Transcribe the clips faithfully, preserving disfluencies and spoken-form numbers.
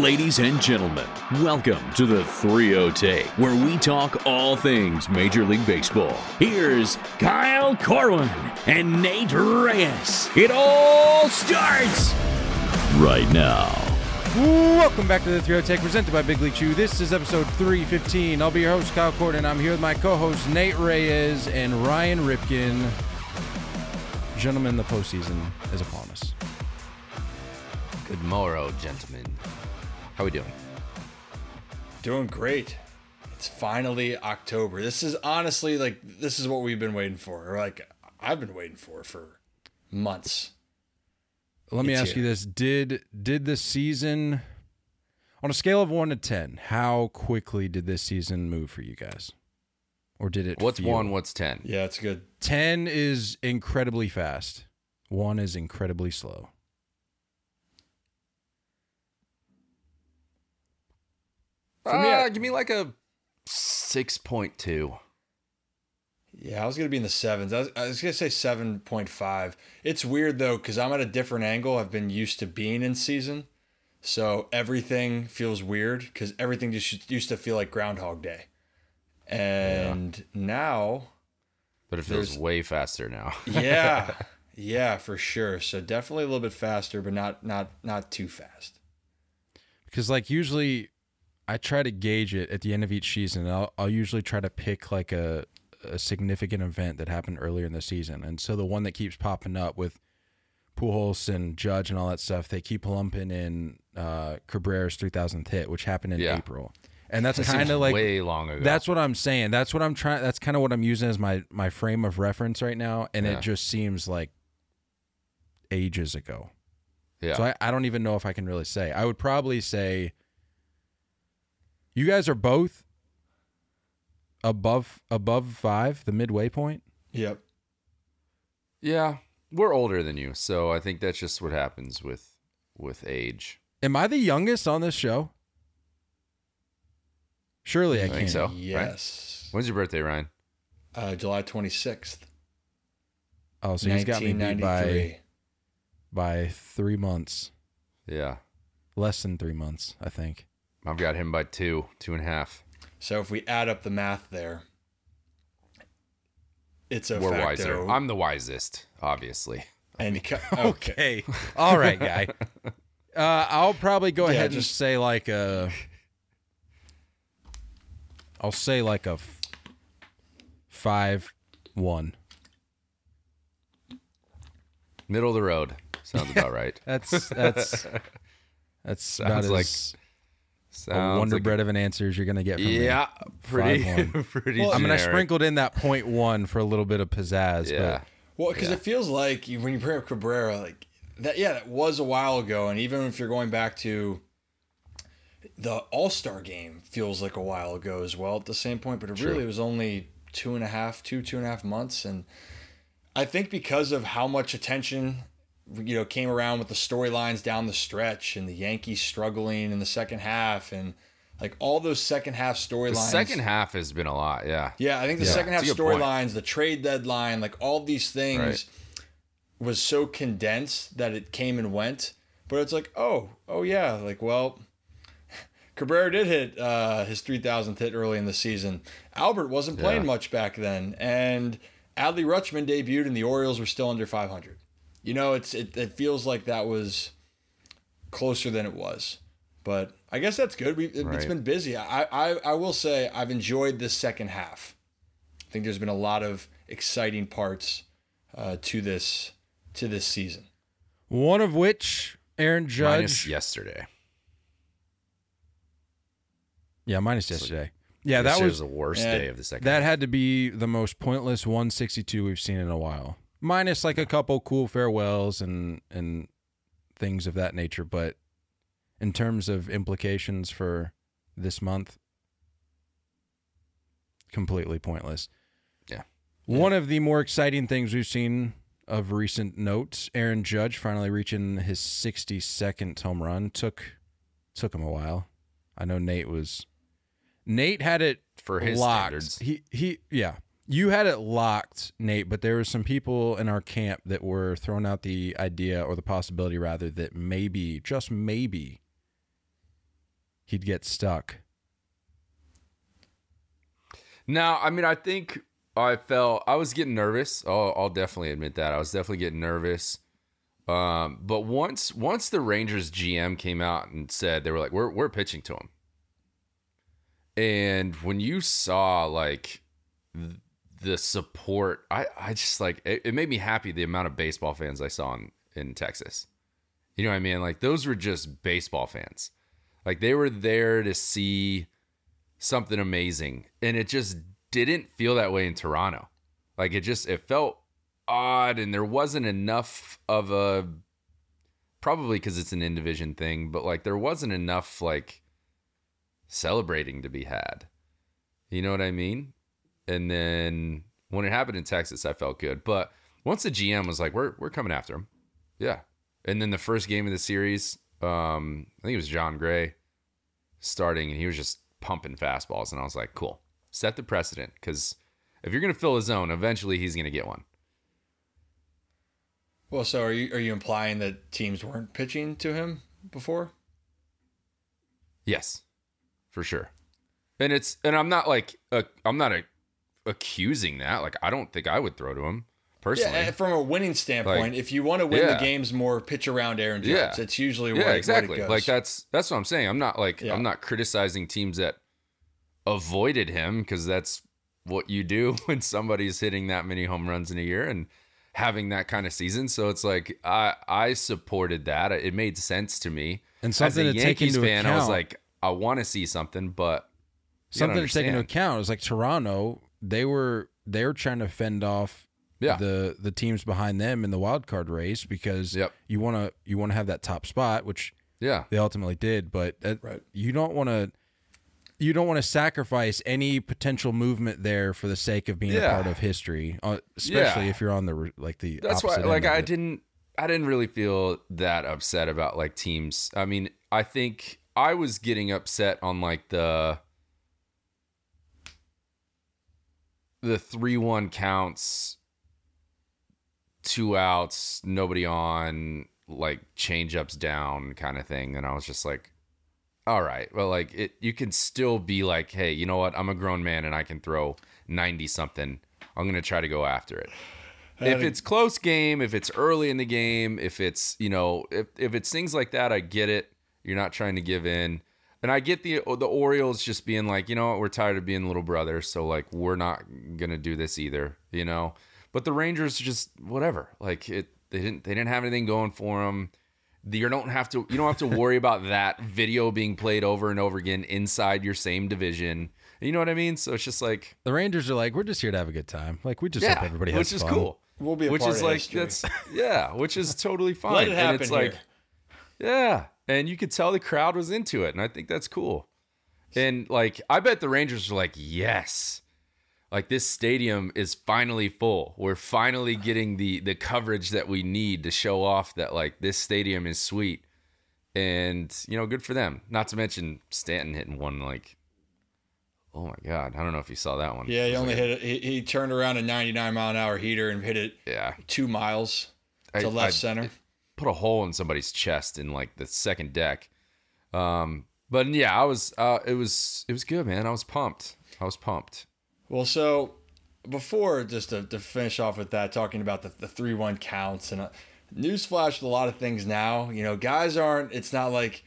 Ladies and gentlemen, welcome to the three oh Take, where we talk all things Major League Baseball. Here's Kyle Corwin and Nate Reyes. It all starts right now. Welcome back to the three oh Take, presented by Big League Chew. This is episode three fifteen. I'll be your host, Kyle Corwin. I'm here with my co-hosts, Nate Reyes and Ryan Ripken. Gentlemen, the postseason is upon us. Good morrow, gentlemen. How are we doing? Doing great. It's finally October. This is honestly like this is what we've been waiting for. Or like I've been waiting for for months. Let me ask you this: Did did this season, on a scale of one to ten, how quickly did this season move for you guys? Or did it? What's feel? one? What's ten? Yeah, it's good. Ten is incredibly fast. One is incredibly slow. For me, uh, I, give me like a six point two. Yeah, I was going to be in the sevens. I was, I was going to say seven point five. It's weird, though, because I'm at a different angle. I've been used to being in season. So everything feels weird because everything just used to feel like Groundhog Day. And yeah. now... But it feels way faster now. yeah, yeah, for sure. So definitely a little bit faster, but not not not too fast. Because, like, usually... I try to gauge it at the end of each season. I'll, I'll usually try to pick like a, a significant event that happened earlier in the season. And so the one that keeps popping up with Pujols and Judge and all that stuff, they keep lumping in uh, Cabrera's three thousandth hit, which happened in yeah. April. And that's kind of like way long ago. That's what I'm saying. That's what I'm trying. That's kind of what I'm using as my, my frame of reference right now. And yeah. it just seems like ages ago. Yeah. So I, I don't even know if I can really say. I would probably say. You guys are both above above five, the midway point? Yep. Yeah, we're older than you, so I think that's just what happens with with age. Am I the youngest on this show? Surely I, I can. Think so. Yes. Right? When's your birthday, Ryan? Uh, July twenty-sixth. Oh, so he's got me beat by, by three months. Yeah. Less than three months, I think. I've got him by two, two and a half. So if we add up the math there, it's a We're facto. wiser. I'm the wisest, obviously. And okay. okay. All right, guy. Uh, I'll probably go yeah, ahead just... and say like a... I'll say like a five one. Middle of the road. Sounds about right. That's... That's, that's Sounds about as... like... Sounds a wonder like bread a, of an answer as you're going to get from yeah, me. Pretty, pretty well, I mean, I sprinkled in that point one for a little bit of pizzazz. Yeah. But, well, because yeah. it feels like you, when you bring up Cabrera, like that, yeah, that was a while ago. And even if you're going back to the All-Star game, feels like a while ago as well at the same point. But it True. really was only two and a half, two, two and a half months. And I think because of how much attention... you know, came around with the storylines down the stretch and the Yankees struggling in the second half and like all those second half storylines. The second half has been a lot, yeah. Yeah, I think the yeah, second half storylines, the trade deadline, like all these things right. was so condensed that it came and went. But it's like, oh, oh yeah, like, well, Cabrera did hit uh, his three thousandth hit early in the season. Albert wasn't playing yeah. much back then. And Adley Rutschman debuted and the Orioles were still under five hundred. You know, it's it, it feels like that was closer than it was. But I guess that's good. We, it, right. It's been busy. I, I, I will say I've enjoyed this second half. I think there's been a lot of exciting parts uh, to this to this season. One of which, Aaron Judge. Minus yesterday. Yeah, minus yesterday. Yeah, that was the worst day of the second half. That had to be the most pointless one sixty-two we've seen in a while. Minus like a couple cool farewells and and things of that nature, but in terms of implications for this month, completely pointless. Yeah. One yeah. of the more exciting things we've seen of recent notes, Aaron Judge finally reaching his sixty-second home run. Took took him a while. I know Nate was Nate had it for his locked. standards. He he yeah. You had it locked, Nate, but there were some people in our camp that were throwing out the idea or the possibility, rather, that maybe, just maybe, he'd get stuck. No, I mean, I think I felt I was getting nervous. Oh, I'll definitely admit that. I was definitely getting nervous. Um, but once once the Rangers G M came out and said, they were like, we're we're pitching to him. And when you saw like the support, I, I just like, it, it made me happy the amount of baseball fans I saw in, in Texas. You know what I mean? Like those were just baseball fans. Like they were there to see something amazing. And it just didn't feel that way in Toronto. Like it just, it felt odd, and there wasn't enough of a, probably because it's an in-division thing, but like there wasn't enough like celebrating to be had. You know what I mean? And then when it happened in Texas, I felt good. But once the G M was like, we're we're coming after him. Yeah. And then the first game of the series, um, I think it was John Gray starting, and he was just pumping fastballs. And I was like, cool, set the precedent, because if you're going to fill his zone, eventually he's going to get one. Well, so are you, are you implying that teams weren't pitching to him before? Yes, for sure. And it's, and I'm not like, a, I'm not a, accusing that. Like, I don't think I would throw to him. Personally. Yeah, from a winning standpoint, like, if you want to win yeah. the games more, pitch around Aaron Judge. Yeah. It's usually yeah, what, exactly. what it goes. Like that's that's what I'm saying. I'm not like yeah. I'm not criticizing teams that avoided him, because that's what you do when somebody's hitting that many home runs in a year and having that kind of season. So it's like I I supported that. It made sense to me. And something as a to Yankees take into fan, account, I was like, I want to see something, but something to take into account is like Toronto. They were they were trying to fend off. Yeah. The the teams behind them in the wild card race, because yep. you want to you want to have that top spot, which yeah. they ultimately did, but that, right. you don't want to you don't want to sacrifice any potential movement there for the sake of being yeah. a part of history, especially yeah. if you're on the like the That's why like I it. didn't I didn't really feel that upset about like teams. I mean, I think I was getting upset on like the the three one counts, two outs, nobody on, like change-ups down kind of thing. And I was just like, all right, well, like it, you can still be like, hey, you know what? I'm a grown man and I can throw ninety something. I'm going to try to go after it. I if mean, it's close game, if it's early in the game, if it's, you know, if, if it's things like that, I get it. You're not trying to give in. And I get the, the Orioles just being like, you know what? We're tired of being little brother. So like, we're not going to do this either, you know? But the Rangers just whatever, like it. They didn't. They didn't have anything going for them. You don't have to. You don't have to worry about that video being played over and over again inside your same division. You know what I mean? So it's just like the Rangers are like, we're just here to have a good time. Like we just yeah, hope everybody has fun, which is cool. We'll be a which part is of like history. That's yeah, which is totally fine. Let it happen and it's here. Like yeah, and you could tell the crowd was into it, and I think that's cool. And like I bet the Rangers are like yes. Like this stadium is finally full. We're finally getting the the coverage that we need to show off that like this stadium is sweet, and you know, good for them. Not to mention Stanton hitting one like, oh my God, I don't know if you saw that one. Yeah, he only like, hit. It, he, he turned around a ninety-nine mile an hour heater and hit it. Yeah. two miles to I, left I, center. Put a hole in somebody's chest in like the second deck. Um, but yeah, I was. Uh, it was. It was good, man. I was pumped. I was pumped. Well, so before, just to, to finish off with that, talking about the, the three one counts, and uh, newsflash with a lot of things now, you know, guys aren't, it's not like,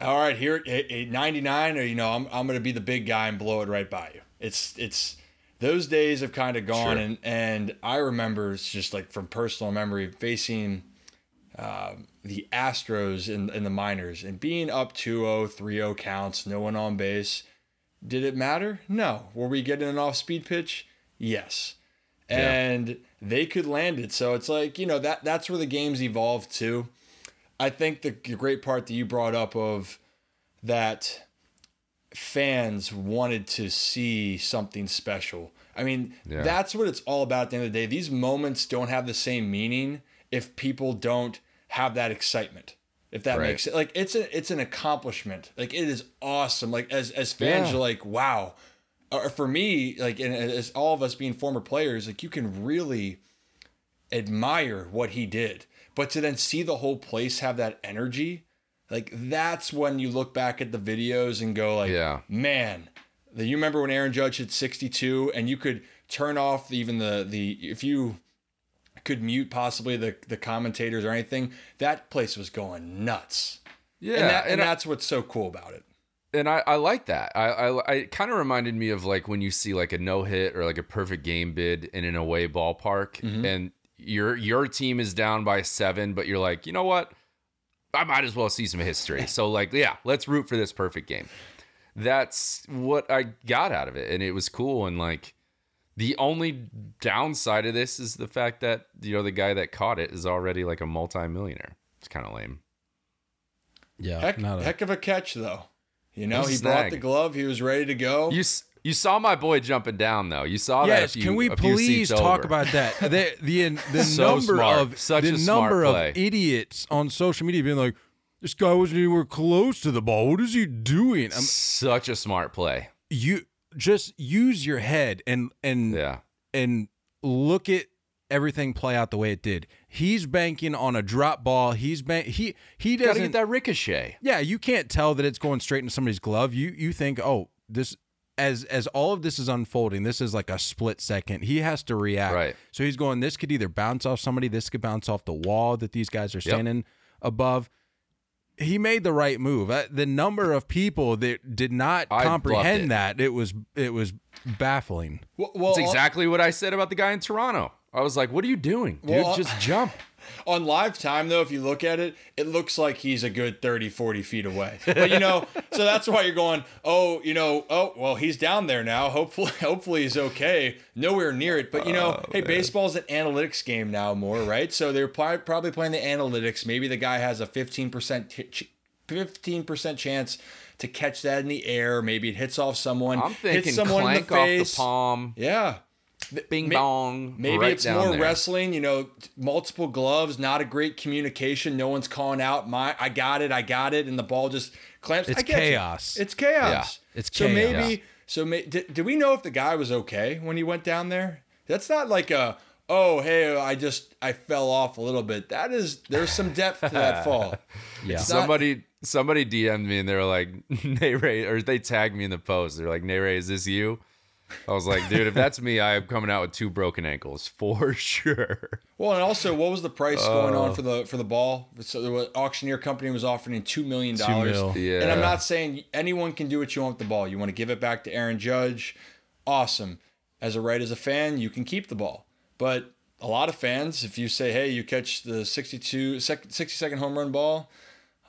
all right, here at, at ninety-nine, or, you know, I'm I'm going to be the big guy and blow it right by you. It's, it's, those days have kind of gone. Sure. And, and I remember, it's just like from personal memory, facing uh, the Astros in, in the minors and being up two oh, three oh counts, no one on base. Did it matter? No. Were we getting an off-speed pitch? Yes. And yeah. they could land it. So it's like, you know, that that's where the game's evolved to. I think the great part that you brought up of that fans wanted to see something special. I mean, yeah. that's what it's all about at the end of the day. These moments don't have the same meaning if people don't have that excitement. If that right. makes sense. Like it's a, it's an accomplishment. Like it is awesome. Like as, as fans yeah. you're like, wow. Or for me, like, and as all of us being former players, like you can really admire what he did, but to then see the whole place have that energy, Like, that's when you look back at the videos and go, like, yeah. man, you remember when Aaron Judge hit sixty-two and you could turn off even the, the if you could mute possibly the, the commentators or anything, that place was going nuts. Yeah. And, that, and, and I, that's what's so cool about it. And I, I like that. I, I, I kind of reminded me of, like, when you see, like, a no hit or, like, a perfect game bid in an away ballpark, mm-hmm. and your, your team is down by seven, but you're like, you know what? I might as well see some history. So, like, yeah, let's root for this perfect game. That's what I got out of it. And it was cool. And, like, the only downside of this is the fact that, you know, the guy that caught it is already, like, a multi-millionaire. It's kind of lame. Yeah. Heck, not a... heck of a catch, though. You know, he snag. brought the glove. He was ready to go. You you saw my boy jumping down, though. You saw yes, that. Yes. Can we please talk over. about that? The the, the so number smart. of Such the number of idiots on social media being like, this guy wasn't anywhere close to the ball. What is he doing? I'm, Such a smart play. You just use your head and and yeah. and look at everything play out the way it did. He's banking on a drop ball. He's ban- he he doesn't Gotta get that ricochet. Yeah, you can't tell that it's going straight into somebody's glove. You you think, oh, this as as all of this is unfolding, this is like a split second. He has to react. Right. So he's going, this could either bounce off somebody, this could bounce off the wall that these guys are standing yep. above. He made the right move. The number of people that did not I comprehend that, it was it was baffling. Well, well, that's exactly what I said about the guy in Toronto. I was like, what are you doing, dude? Well, just jump. On live time, though, if you look at it, it looks like he's a good thirty, forty feet away. But, you know, so that's why you're going, oh, you know, oh, well, he's down there now. Hopefully, hopefully he's okay. Nowhere near it. But, you know, oh, hey, man. Baseball's an analytics game now more, right? So they're probably playing the analytics. Maybe the guy has a fifteen percent, fifteen percent chance to catch that in the air. Maybe it hits off someone. I'm thinking hits someone clank in the face. Off the palm. Yeah. Bing maybe, bong. Maybe right it's more there. Wrestling, you know, multiple gloves, not a great communication. No one's calling out my, I got it, I got it. And the ball just clamps. It's I chaos. It's chaos. Yeah, it's so chaos. Maybe, yeah. So maybe, so do we know if the guy was okay when he went down there? That's not like a, oh, hey, I just, I fell off a little bit. That is, there's some depth to that fall. Yeah. Not, somebody, somebody D M'd me and they were like, Nate Ray, or they tagged me in the post. They're like, Nate Ray, is this you? I was like, dude, if that's me, I am coming out with two broken ankles for sure. Well, and also, what was the price uh, going on for the for the ball? So the auctioneer company was offering two million dollars. Yeah. And I'm not saying anyone can do what you want with the ball. You want to give it back to Aaron Judge, awesome. As a right as a fan, you can keep the ball. But a lot of fans, if you say, hey, you catch the sixty-two sixty second home run ball,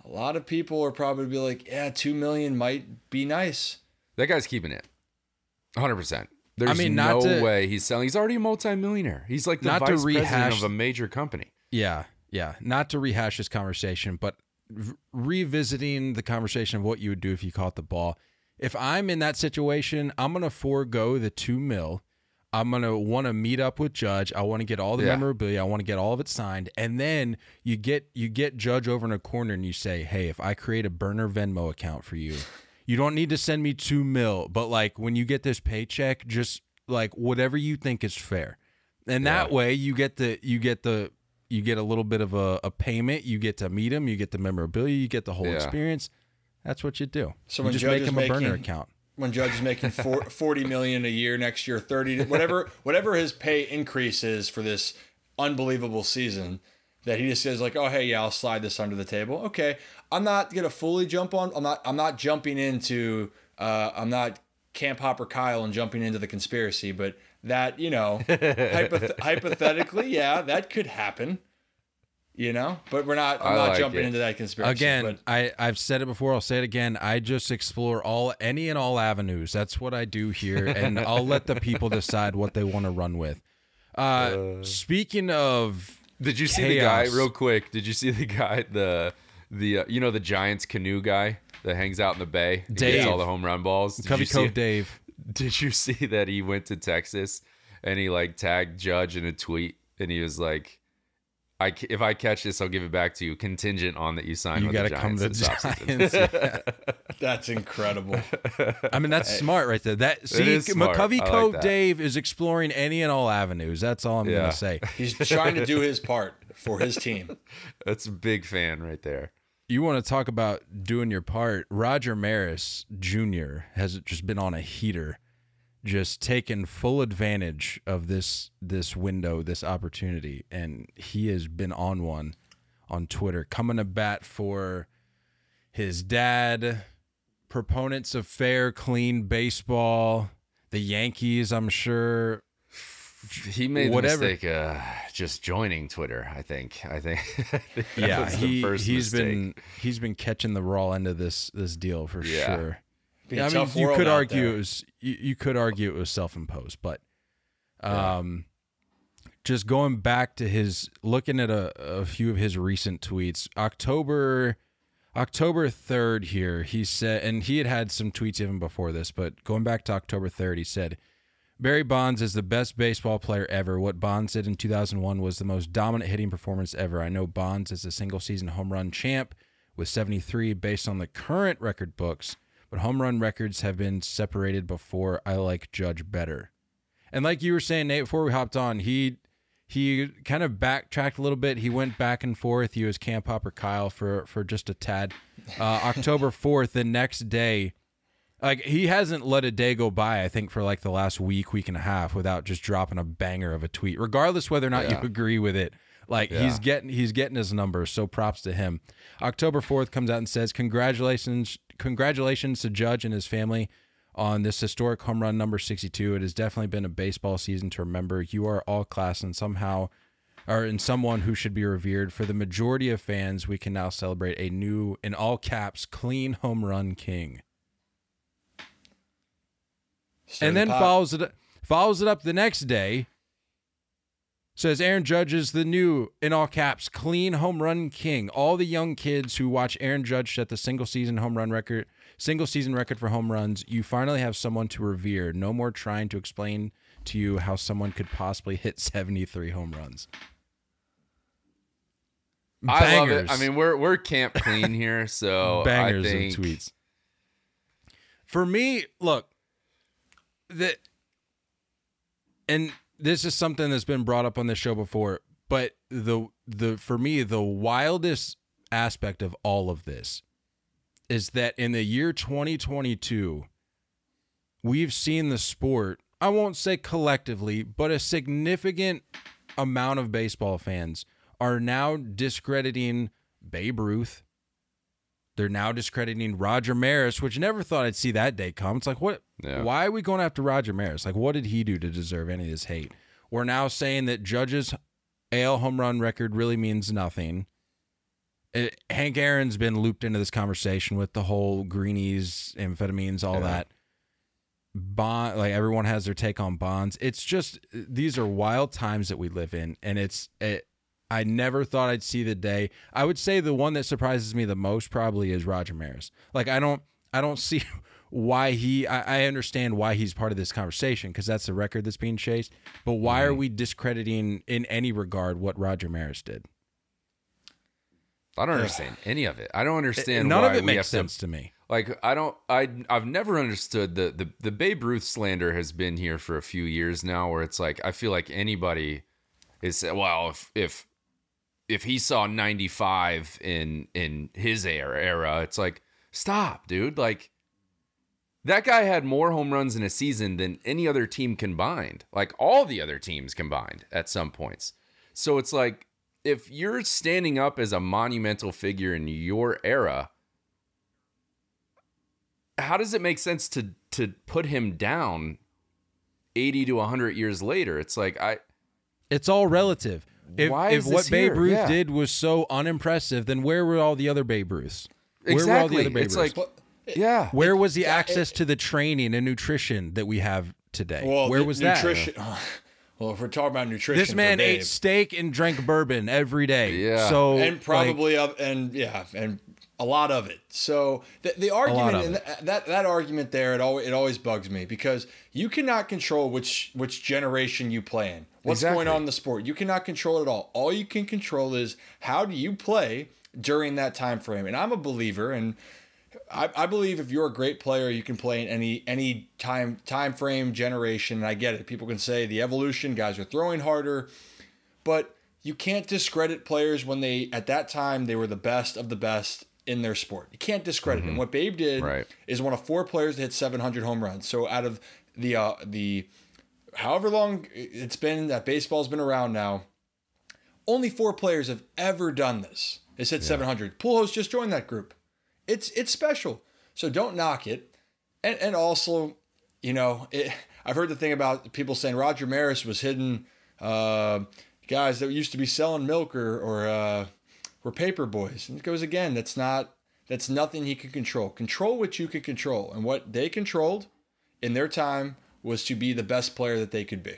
a lot of people are probably be like, yeah, two million might be nice. That guy's keeping it. one hundred percent. There's I mean, not no to, way he's selling. He's already a multimillionaire. He's like the not vice to rehash, president of a major company. Yeah, yeah. Not to rehash this conversation, but re- revisiting the conversation of what you would do if you caught the ball. If I'm in that situation, I'm going to forego the two mil. I'm going to want to meet up with Judge. I want to get all the yeah. memorabilia. I want to get all of it signed. And then you get you get Judge over in a corner and you say, hey, if I create a burner Venmo account for you, you don't need to send me two mil, but like when you get this paycheck, just like whatever you think is fair. And that yeah. way you get the, you get the, you get a little bit of a, a payment. You get to meet him. You get the memorabilia. You get the whole yeah. experience. That's what you do. So you when just Judge make him making, a burner account. When Judge is making four, forty million a year next year, thirty, whatever, whatever his pay increase is for this unbelievable season, that he just says like, oh, hey, yeah, I'll slide this under the table. Okay, I'm not gonna fully jump on. I'm not. I'm not jumping into. Uh, I'm not Camp Hopper Kyle and jumping into the conspiracy. But that, you know, hypoth- hypothetically, yeah, that could happen. You know, but we're not. I'm I not like jumping it. into that conspiracy again. But. I I've said it before. I'll say it again. I just explore all any and all avenues. That's what I do here, and I'll let the people decide what they want to run with. Uh, uh... Speaking of. Did you see Chaos. the guy real quick? Did you see the guy, the the uh, you know, the Giants canoe guy that hangs out in the bay, Dave. He gets all the home run balls? McCovey Cove Dave. Did you see that he went to Texas and he like tagged Judge in a tweet and he was like, I if I catch this, I'll give it back to you, contingent on that you sign. You with gotta the come to the Giants. That's incredible. I mean, that's hey. smart right there. That see, McCovey Cove like Dave is exploring any and all avenues. That's all I'm yeah. gonna say. He's trying to do his part for his team. That's a big fan right there. you want to talk about doing your part. Roger Maris Junior has just been on a heater, just taking full advantage of this this window, this opportunity, and he has been on one on Twitter, coming to bat for his dad, proponents of fair, clean baseball, the Yankees, I'm sure. He made Whatever. the mistake uh, just joining Twitter, I think. I think, I think that yeah, was the he, first he's mistake. been he's been catching the raw end of this this deal for yeah. sure. Yeah, I mean, you could argue it was, you, you could argue it was self-imposed, but um, yeah. just going back to his looking at a, a few of his recent tweets, October October third here, he said, and he had had some tweets even before this, but going back to October third, he said, Barry Bonds is the best baseball player ever. What Bonds did in two thousand one was the most dominant hitting performance ever. I know Bonds is a single-season home run champ with seventy-three based on the current record books, but home run records have been separated before. I like Judge better. And like you were saying, Nate, before we hopped on, he he kind of backtracked a little bit. He went back and forth. He was camp hopper Kyle for, for just a tad. Uh, October fourth, the next day. Like, he hasn't let a day go by, I think, for like the last week, week and a half without just dropping a banger of a tweet, regardless whether or not yeah. you agree with it. Like, yeah. he's getting he's getting his numbers, so props to him. October fourth comes out and says, congratulations, congratulations to Judge and his family on this historic home run number sixty-two. It has definitely been a baseball season to remember. You are all class and somehow or in someone who should be revered. For the majority of fans, we can now celebrate a new, in all caps, clean home run king. Started and then pop. follows it follows it up the next day. Says Aaron Judge is the new, in all caps, clean home run king. All the young kids who watch Aaron Judge set the single season home run record, single season record for home runs. You finally have someone to revere. No more trying to explain to you how someone could possibly hit seventy-three home runs. Bangers. I love it. I mean, we're we're camp clean here, so bangers I think... and tweets. For me, look. That, and this is something that's been brought up on this show before, but the the for me, the wildest aspect of all of this is that in the year twenty twenty-two, we've seen the sport, I won't say collectively, but a significant amount of baseball fans are now discrediting Babe Ruth. They're now discrediting Roger Maris, which never thought I'd see that day come. It's like, what? Yeah. Why are we going after Roger Maris? Like, what did he do to deserve any of this hate? We're now saying that Judge's A L home run record really means nothing. It, Hank Aaron's been looped into this conversation with the whole greenies, amphetamines, all yeah. that. Bond, like everyone has their take on Bonds. It's just, these are wild times that we live in, and it's it, I never thought I'd see the day. I would say the one that surprises me the most probably is Roger Maris. Like, I don't, I don't see why he, I, I understand why he's part of this conversation because that's the record that's being chased. But why are we discrediting in any regard what Roger Maris did? I don't understand any of it. I don't understand. It, none why of it makes sense to, to me. Like, I don't, I, I've never understood the, the, the Babe Ruth slander has been here for a few years now where it's like, I feel like anybody is, well, if, if, if he saw ninety-five in in his era, era, it's like, stop, dude. Like, that guy had more home runs in a season than any other team combined. Like, all the other teams combined at some points. So it's like, if you're standing up as a monumental figure in your era, how does it make sense to to put him down eighty to one hundred years later? It's like, I... It's all relative. If, Why if what Babe Ruth yeah. did was so unimpressive, then where were all the other Babe Ruths? Where exactly. were all the other Babe it's Ruths? Like, yeah. Where was the yeah, access it, to the training and nutrition that we have today? Well, where was nutrition, that? Well, if we're talking about nutrition, this man for Babe, ate steak and drank bourbon every day. Yeah. So and probably like, up and yeah and a lot of it. So the, the argument and th- that that argument there, it always it always bugs me because you cannot control which which generation you play in. What's exactly. going on in the sport? You cannot control it all. All you can control is how do you play during that time frame. And I'm a believer, and I, I believe if you're a great player, you can play in any any time time frame, generation. And I get it. People can say the evolution, guys are throwing harder, but you can't discredit players when they at that time they were the best of the best in their sport. You can't discredit mm-hmm. him. What Babe did right. is one of four players that hit seven hundred home runs. So out of the uh, the however long it's been that baseball's been around now, only four players have ever done this. They said yeah. seven hundred. Pujols just joined that group. It's it's special. So don't knock it. And and also, you know, it, I've heard the thing about people saying Roger Maris was hitting uh, guys that used to be selling milk or or uh, were paper boys. And it goes again. That's not that's nothing he could control. Control what you could control, and what they controlled in their time was to be the best player that they could be.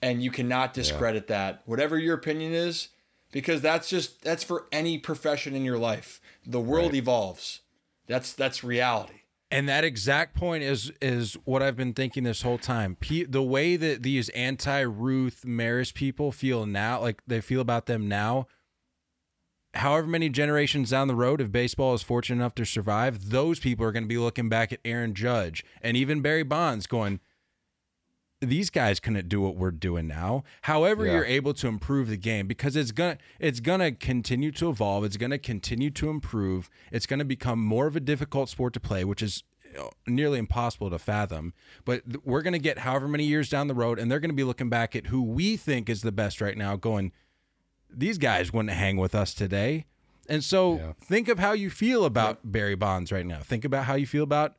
And you cannot discredit yeah. that, whatever your opinion is, because that's just that's for any profession in your life. The world right. evolves. That's that's reality. And that exact point is is what I've been thinking this whole time. P- the way that these anti-Ruth Maris people feel now, like they feel about them now, however many generations down the road, if baseball is fortunate enough to survive, those people are going to be looking back at Aaron Judge and even Barry Bonds going, these guys couldn't do what we're doing now. However, yeah. you're able to improve the game, because it's gonna it's gonna continue to evolve. It's gonna continue to improve. It's gonna become more of a difficult sport to play, which is nearly impossible to fathom. But we're gonna get however many years down the road, and they're gonna be looking back at who we think is the best right now, going, these guys wouldn't hang with us today. And so yeah. think of how you feel about yeah. Barry Bonds right now. Think about how you feel about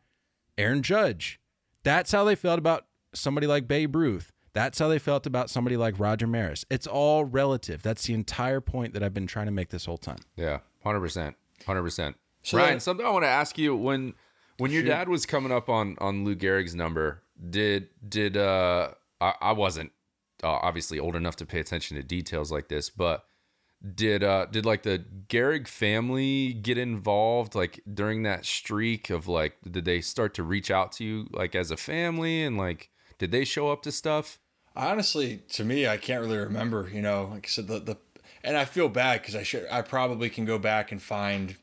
Aaron Judge. That's how they felt about somebody like Babe Ruth. That's how they felt about somebody like Roger Maris. It's all relative. That's the entire point that I've been trying to make this whole time. Yeah, one hundred percent. one hundred percent. So Ryan, then, something I want to ask you. When when your shoot. dad was coming up on, on Lou Gehrig's number, did, did uh, I, I wasn't uh, obviously old enough to pay attention to details like this, but did uh, did like the Gehrig family get involved like during that streak of like, did they start to reach out to you like as a family and like, did they show up to stuff? Honestly, to me, I can't really remember. You know, like I said, the, the and I feel bad because I should I probably can go back and find,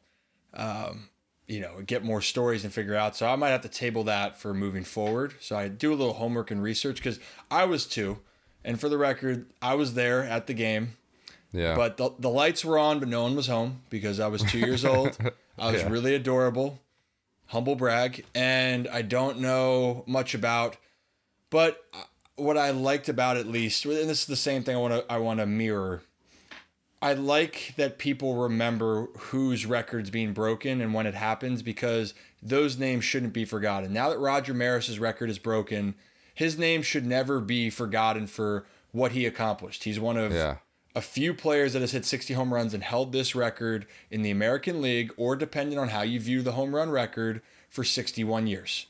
um, you know, get more stories and figure out. So I might have to table that for moving forward. So I do a little homework and research because I was two, and for the record, I was there at the game. Yeah. But the the lights were on, but no one was home because I was two years old. I was yeah. really adorable, humble brag, and I don't know much about. But what I liked about, at least, and this is the same thing I want to I want to mirror, I like that people remember whose record's being broken and when it happens, because those names shouldn't be forgotten. Now that Roger Maris's record is broken, his name should never be forgotten for what he accomplished. He's one of yeah. a few players that has hit sixty home runs and held this record in the American League, or depending on how you view the home run record, for sixty-one years.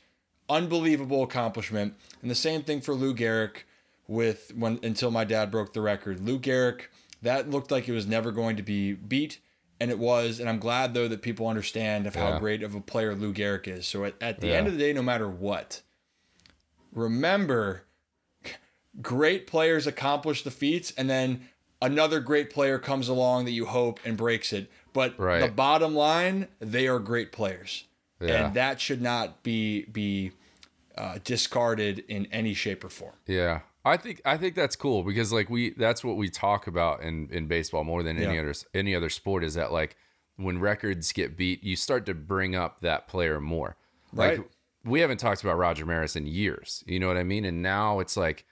Unbelievable accomplishment. And the same thing for Lou Gehrig with when until my dad broke the record. Lou Gehrig, that looked like it was never going to be beat, and it was. And I'm glad, though, that people understand of yeah. how great of a player Lou Gehrig is. So at, at the yeah. end of the day, no matter what, remember, great players accomplish the feats, and then another great player comes along that you hope and breaks it. But right. the bottom line, they are great players. Yeah. And that should not be be uh, discarded in any shape or form. Yeah, I think I think that's cool, because like we that's what we talk about in, in baseball more than any yeah. other any other sport, is that like when records get beat, you start to bring up that player more. Like right. we haven't talked about Roger Maris in years, you know what I mean? And now it's like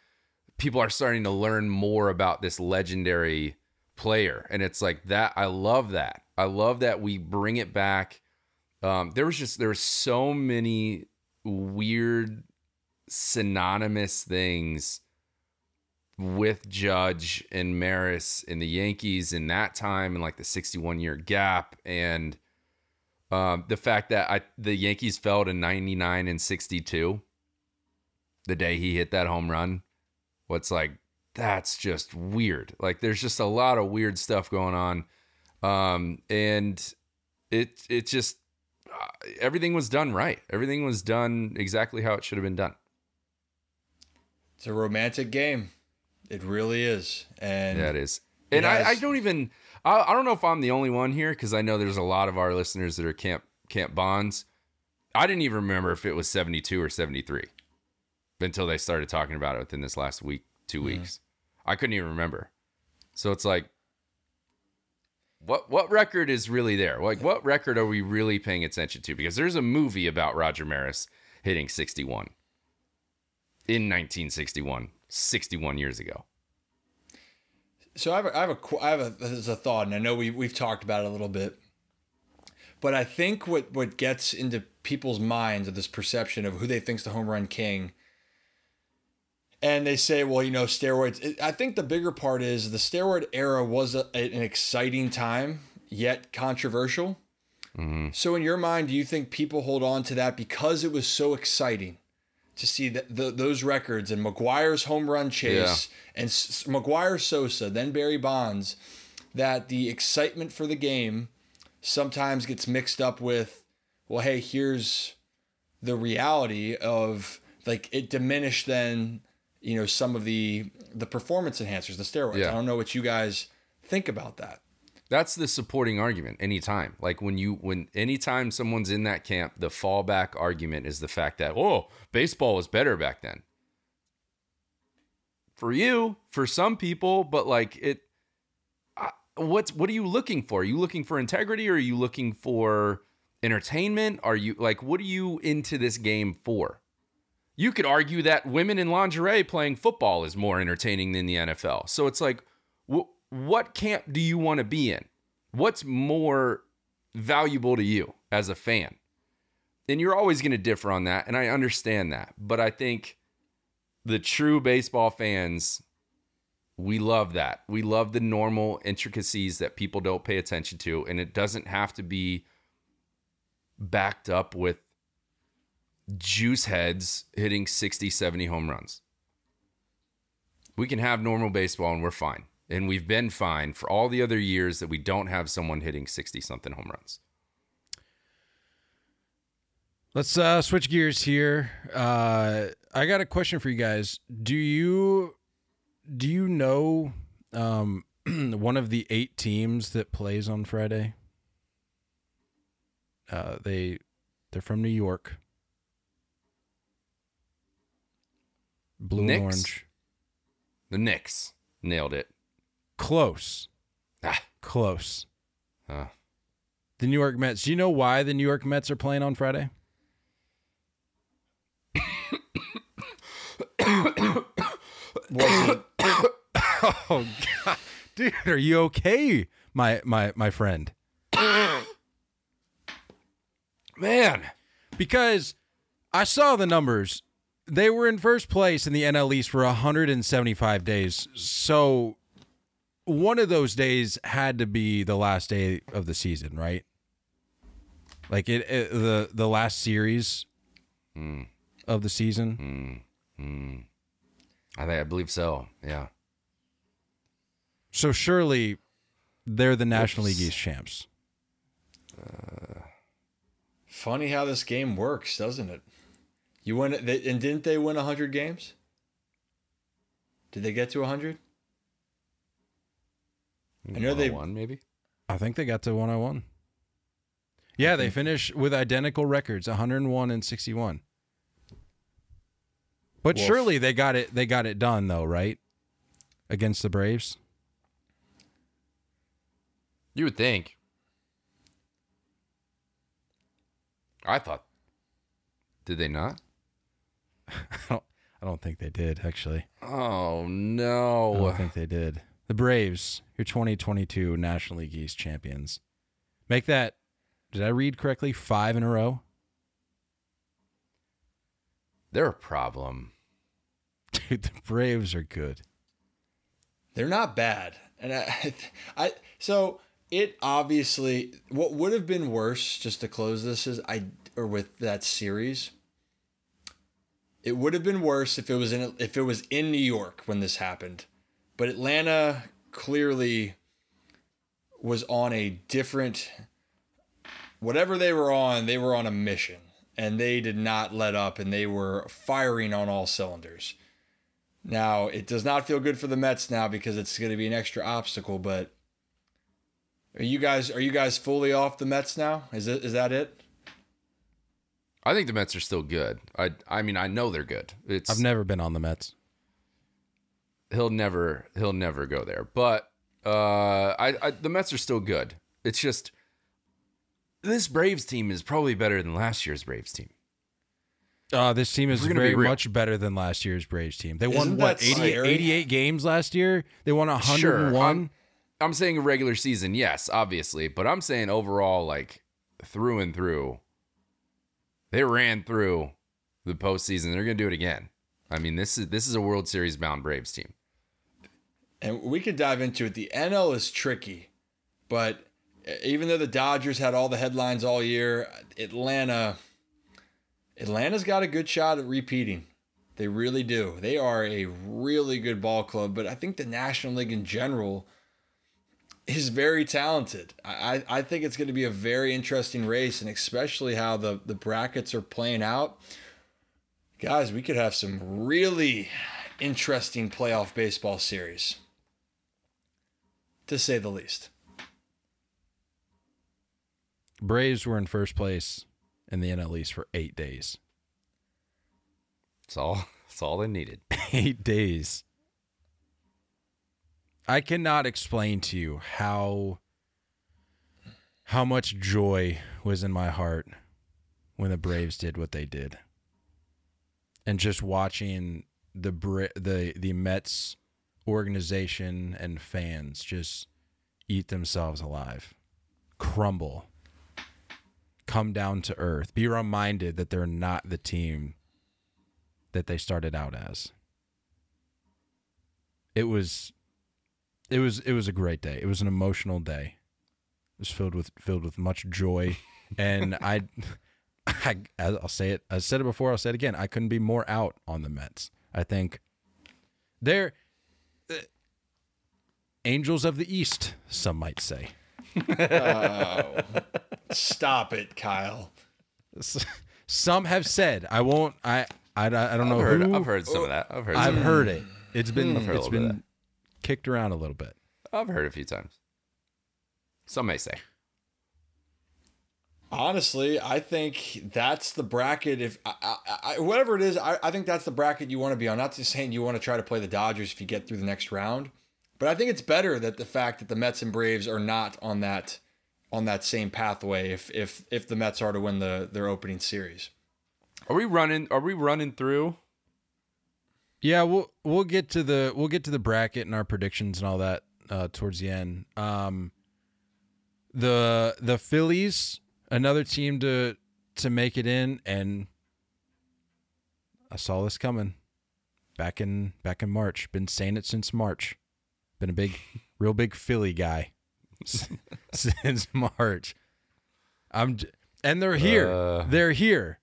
people are starting to learn more about this legendary player, and it's like that. I love that. I love that we bring it back. Um, there was just, there were so many weird synonymous things with Judge and Maris and the Yankees in that time, and like the sixty-one year gap. And, um, the fact that I, the Yankees fell to ninety-nine and sixty-two the day he hit that home run. What's like, that's just weird. Like there's just a lot of weird stuff going on. Um, and it, it just, Uh, everything was done right. Everything was done exactly how it should have been done. It's a romantic game. It really is. And that yeah, is. And I, I don't even, I, I don't know if I'm the only one here, because I know there's a lot of our listeners that are Camp Camp Bonds. I didn't even remember if it was seventy-two or seventy-three until they started talking about it within this last week, two weeks. Mm-hmm. I couldn't even remember. So it's like, what what record is really there? Like, what record are we really paying attention to? Because there's a movie about Roger Maris hitting sixty-one in nineteen sixty-one, sixty-one years ago. So I have a, I have a, I have a, this is a thought, and I know we we've talked about it a little bit, but I think what what gets into people's minds of this perception of who they think's the home run king, and they say, well, you know, steroids. It, I think the bigger part is the steroid era was a, an exciting time, yet controversial. Mm-hmm. So in your mind, do you think people hold on to that because it was so exciting to see the, the, those records and McGuire's home run chase yeah. and S- McGuire Sosa, then Barry Bonds, that the excitement for the game sometimes gets mixed up with, well, hey, here's the reality of, like, it diminished then, you know, some of the the performance enhancers, the steroids. Yeah. I don't know what you guys think about that. That's the supporting argument anytime. Like when you, when anytime someone's in that camp, the fallback argument is the fact that, oh, baseball was better back then. For you, for some people, but like it, I, what's, what are you looking for? Are you looking for integrity? Or are you looking for entertainment? Are you like, what are you into this game for? You could argue that women in lingerie playing football is more entertaining than the N F L. So it's like, what, what camp do you want to be in? What's more valuable to you as a fan? And you're always going to differ on that, and I understand that. But I think the true baseball fans, we love that. We love the normal intricacies that people don't pay attention to, and it doesn't have to be backed up with juice heads hitting sixty, seventy home runs. We can have normal baseball, and we're fine. And we've been fine for all the other years that we don't have someone hitting sixty-something home runs. Let's uh, switch gears here. Uh, I got a question for you guys. Do you do you know um, one of the eight teams that plays on Friday? Uh, they they're from New York. Blue Knicks? And orange. The Knicks. Nailed it. Close. Ah. Close. Uh. The New York Mets. Do you know why the New York Mets are playing on Friday? Wasn't. Oh, God. Dude, are you okay, my my, my friend? Man. Because I saw the numbers. They were in first place in the N L East for one hundred seventy-five days, so... One of those days had to be the last day of the season, right? Like it, it the the last series mm. of the season. Mm. Mm. I think I believe so. Yeah. So surely they're the National Oops. League East champs. Uh, Funny how this game works, doesn't it? You win, and didn't they win one hundred games? Did they get to one hundred? I know they won, maybe. I think they got to one oh one. Yeah, they finished with identical records, one oh one and sixty-one. But Wolf. Surely they got it. They got it done, though, right? Against the Braves. You would think. I thought. Did they not? I don't. I don't think they did, actually. Oh no! I don't think they did. The Braves, your twenty twenty-two National League East champions. Make that, did I read correctly, five in a row? They're a problem. Dude, the Braves are good. They're not bad. And I, I so it obviously, what would have been worse, just to close this, is I or with that series, it would have been worse if it was in if it was in New York when this happened. But Atlanta clearly was on a different, whatever they were on, they were on a mission. And they did not let up, and they were firing on all cylinders. Now, it does not feel good for the Mets now because it's going to be an extra obstacle, but are you guys are you guys fully off the Mets now? Is it, is that it? I think the Mets are still good. I I mean, I know they're good. It's I've never been on the Mets. He'll never, he'll never go there. But Uh, I, I the Mets are still good. It's just this Braves team is probably better than last year's Braves team. Uh, this team is very much better than last year's Braves team. They won, what, eighty-eight games last year? They won one hundred one? Sure. I'm, I'm saying a regular season, yes, obviously. But I'm saying overall, like, through and through, they ran through the postseason. They're going to do it again. I mean, this is this is a World Series-bound Braves team. And we could dive into it. The N L is tricky. But even though the Dodgers had all the headlines all year, Atlanta... Atlanta's got a good shot at repeating. They really do. They are a really good ball club, but I think the National League in general is very talented. I, I think it's going to be a very interesting race, and especially how the, the brackets are playing out. Guys, we could have some really interesting playoff baseball series, to say the least. Braves were in first place in the N L East for eight days. It's all, it's all they needed. Eight days. I cannot explain to you how, how much joy was in my heart when the Braves did what they did. And just watching the Bra- the the Mets organization and fans just eat themselves alive, crumble. Come down to earth. Be reminded that they're not the team that they started out as. It was, it was, it was a great day. It was an emotional day. It was filled with filled with much joy, and I, I, I'll say it. I said it before. I'll say it again. I couldn't be more out on the Mets. I think they're uh, angels of the East, some might say. Oh. Stop it, Kyle. Some have said, I won't, I, I, I don't know. I've heard, who, I've heard some of that. I've heard, I've heard it. It's been, mm, it's been kicked around a little bit. I've heard a few times. Some may say. Honestly, I think that's the bracket. If I, I, I, whatever it is, I, I think that's the bracket you want to be on. Not just saying you want to try to play the Dodgers if you get through the next round, but I think it's better that the fact that the Mets and Braves are not on that on that same pathway if if if the Mets are to win the their opening series. Are we running are we running through? Yeah, we'll we'll get to the we'll get to the bracket and our predictions and all that uh, towards the end. Um, the the Phillies, another team to to make it in, and I saw this coming back in back in March. Been saying it since March. Been a big real big Philly guy. Since March. I'm j- and they're here. Uh, they're here.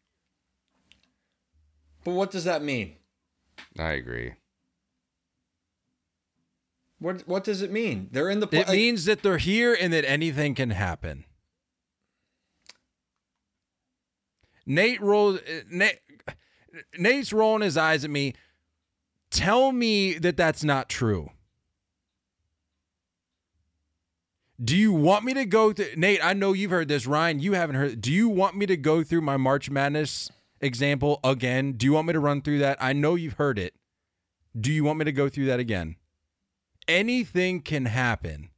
But what does that mean? I agree. What what does it mean? They're in the pl- It means that they're here and that anything can happen. Nate rolls Nate, Nate's rolling his eyes at me. Tell me that that's not true. Do you want me to go through... Nate, I know you've heard this. Ryan, you haven't heard... Do you want me to go through my March Madness example again? Do you want me to run through that? I know you've heard it. Do you want me to go through that again? Anything can happen.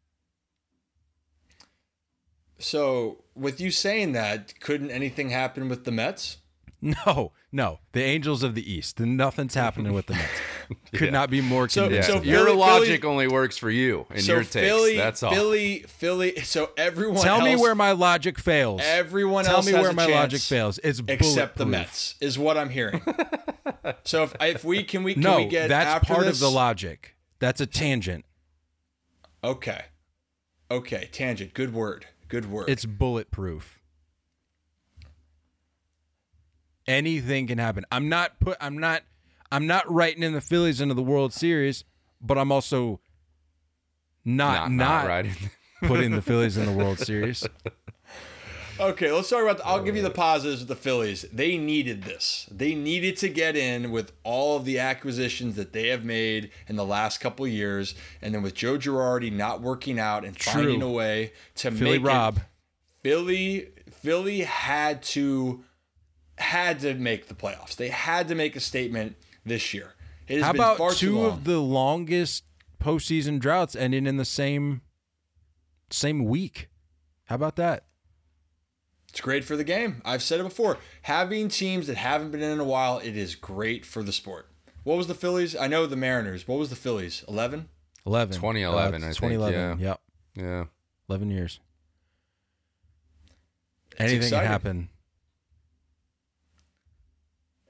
So, with you saying that, couldn't anything happen with the Mets? No, no. The Angels of the East. Nothing's happening with the Mets. Could yeah. not be more convincing. So, yeah. so your Philly, logic Philly, only works for you and so your takes. Philly, that's all. Philly, Philly. So everyone. Tell else, me where my logic fails. Everyone Tell else. Tell me has where a my chance, logic fails. It's except the Mets is what I'm hearing. So if if we can we can no, we get that's after part this? Of the logic. That's a tangent. Okay, okay, tangent. Good word. Good word. It's bulletproof. Anything can happen. I'm not put. I'm not. I'm not writing in the Phillies into the World Series, but I'm also not not, not, not putting the Phillies in the World Series. Okay, let's talk about the, I'll give you the positives of the Phillies. They needed this. They needed to get in with all of the acquisitions that they have made in the last couple of years, and then with Joe Girardi not working out and True. finding a way to Philly make Rob. It, Philly Philly had to had to make the playoffs. They had to make a statement this year. It has How been about far two too long. Of the longest postseason droughts ending in the same same week. How about that? It's great for the game. I've said it before. Having teams that haven't been in, in a while, it is great for the sport. What was the Phillies? I know the Mariners. What was the Phillies? eleven? eleven. twenty eleven, uh, I twenty eleven, think. Yeah. Yep. Yeah. eleven years. It's Anything exciting.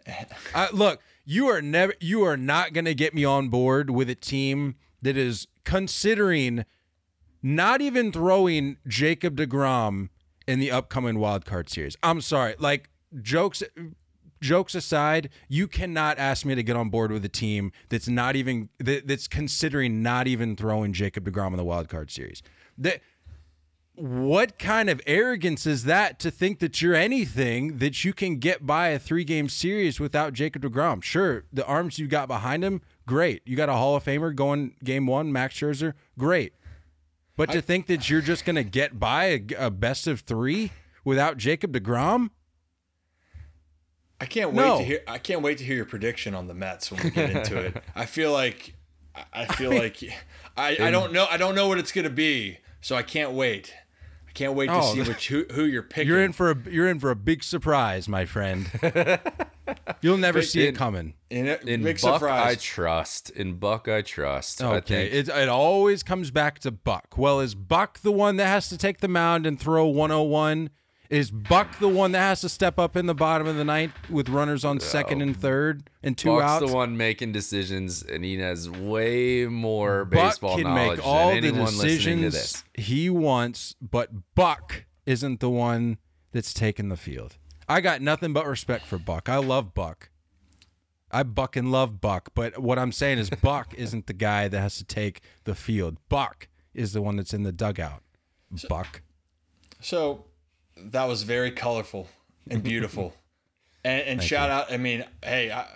Can happen. I, look, you are never, you are not going to get me on board with a team that is considering not even throwing Jacob deGrom in the upcoming wild card series. I'm sorry. Like, jokes, jokes aside, you cannot ask me to get on board with a team that's not even that, that's considering not even throwing Jacob deGrom in the wild card series. That. What kind of arrogance is that to think that you're anything, that you can get by a three-game series without Jacob deGrom? Sure, the arms you got behind him, great. You got a Hall of Famer going game one, Max Scherzer, great. But to I, think that you're just going to get by a, a best of three without Jacob deGrom? I can't wait no. to hear. I can't wait to hear your prediction on the Mets when we get into it. I feel like I feel I mean, like I, I don't know. I don't know what it's going to be, so I can't wait. Can't wait to oh, see which, who who you're picking. You're in for a you're in for a big surprise, my friend. You'll never in, see it coming. In, in, in big Buck, surprise. I trust. In Buck, I trust. Okay, I think. It it always comes back to Buck. Well, is Buck the one that has to take the mound and throw one oh one? Is Buck the one that has to step up in the bottom of the ninth with runners on no. second and third and two Buck's outs? Buck's the one making decisions, and he has way more Buck baseball can knowledge make all than anyone the decisions listening to this. He wants, but Buck isn't the one that's taking the field. I got nothing but respect for Buck. I love Buck. I buck and love Buck, but what I'm saying is Buck isn't the guy that has to take the field. Buck is the one that's in the dugout. So, Buck. So... That was very colorful and beautiful. and and shout you. out, I mean, hey, I,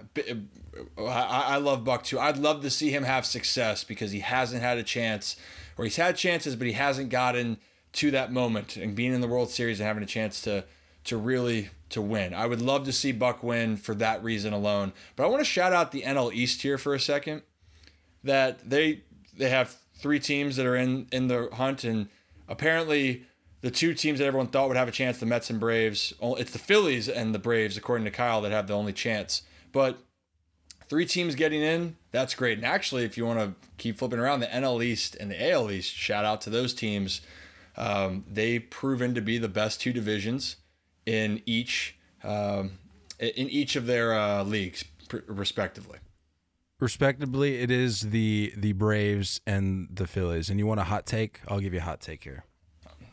I I love Buck too. I'd love to see him have success because he hasn't had a chance, or he's had chances, but he hasn't gotten to that moment and being in the World Series and having a chance to to really to win. I would love to see Buck win for that reason alone. But I want to shout out the N L East here for a second, that they they have three teams that are in, in the hunt, and apparently the two teams that everyone thought would have a chance, the Mets and Braves, it's the Phillies and the Braves, according to Kyle, that have the only chance. But three teams getting in, that's great. And actually, if you want to keep flipping around, the N L East and the A L East, shout out to those teams. Um, they've proven to be the best two divisions in each um, in each of their uh, leagues, respectively. Respectively, it is the the Braves and the Phillies. And you want a hot take? I'll give you a hot take here.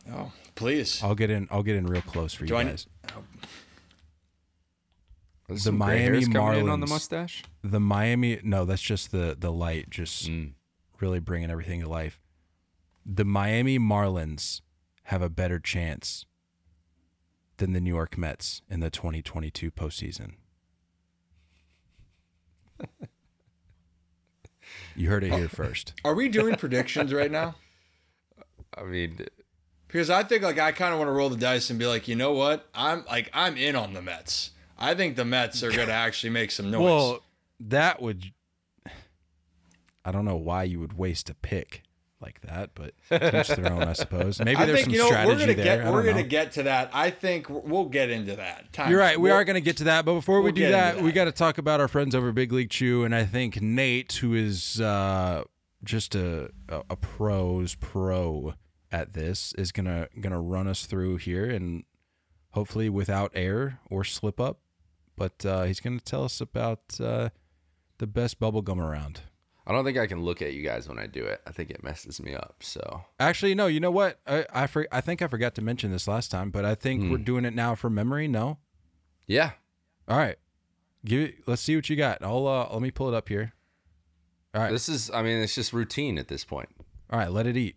Oh, please. I'll get in I'll get in real close for you Do guys. I, oh. The some Miami Marlins in on the mustache? The Miami No, that's just the the light just mm. really bringing everything to life. The Miami Marlins have a better chance than the New York Mets in the twenty twenty-two postseason. You heard it here first. Are we doing predictions right now? I mean, because I think, like, I kind of want to roll the dice and be like, you know what? I'm like, I'm in on the Mets. I think the Mets are going to actually make some noise. Well, that would, I don't know why you would waste a pick like that, but each their own, I suppose. Maybe I there's think, some you know, strategy we're gonna there. Get, we're going to get to that. I think we'll get into that. Time. You're right. We we'll, are going to get to that. But before we we'll do that, that, we got to talk about our friends over Big League Chew. And I think Nate, who is uh, just a, a, a pro's pro at this, is gonna gonna run us through here, and hopefully without error or slip up, but uh he's gonna tell us about uh the best bubble gum around. I don't think I can look at you guys when I do it. I think it messes me up. So actually, no, you know what, i i, for, I think I forgot to mention this last time, but I think mm. we're doing it now from memory. No yeah all right, give it, let's see what you got. I'll uh let me pull it up here. All right, this is, I mean, it's just routine at this point. All right, let it eat.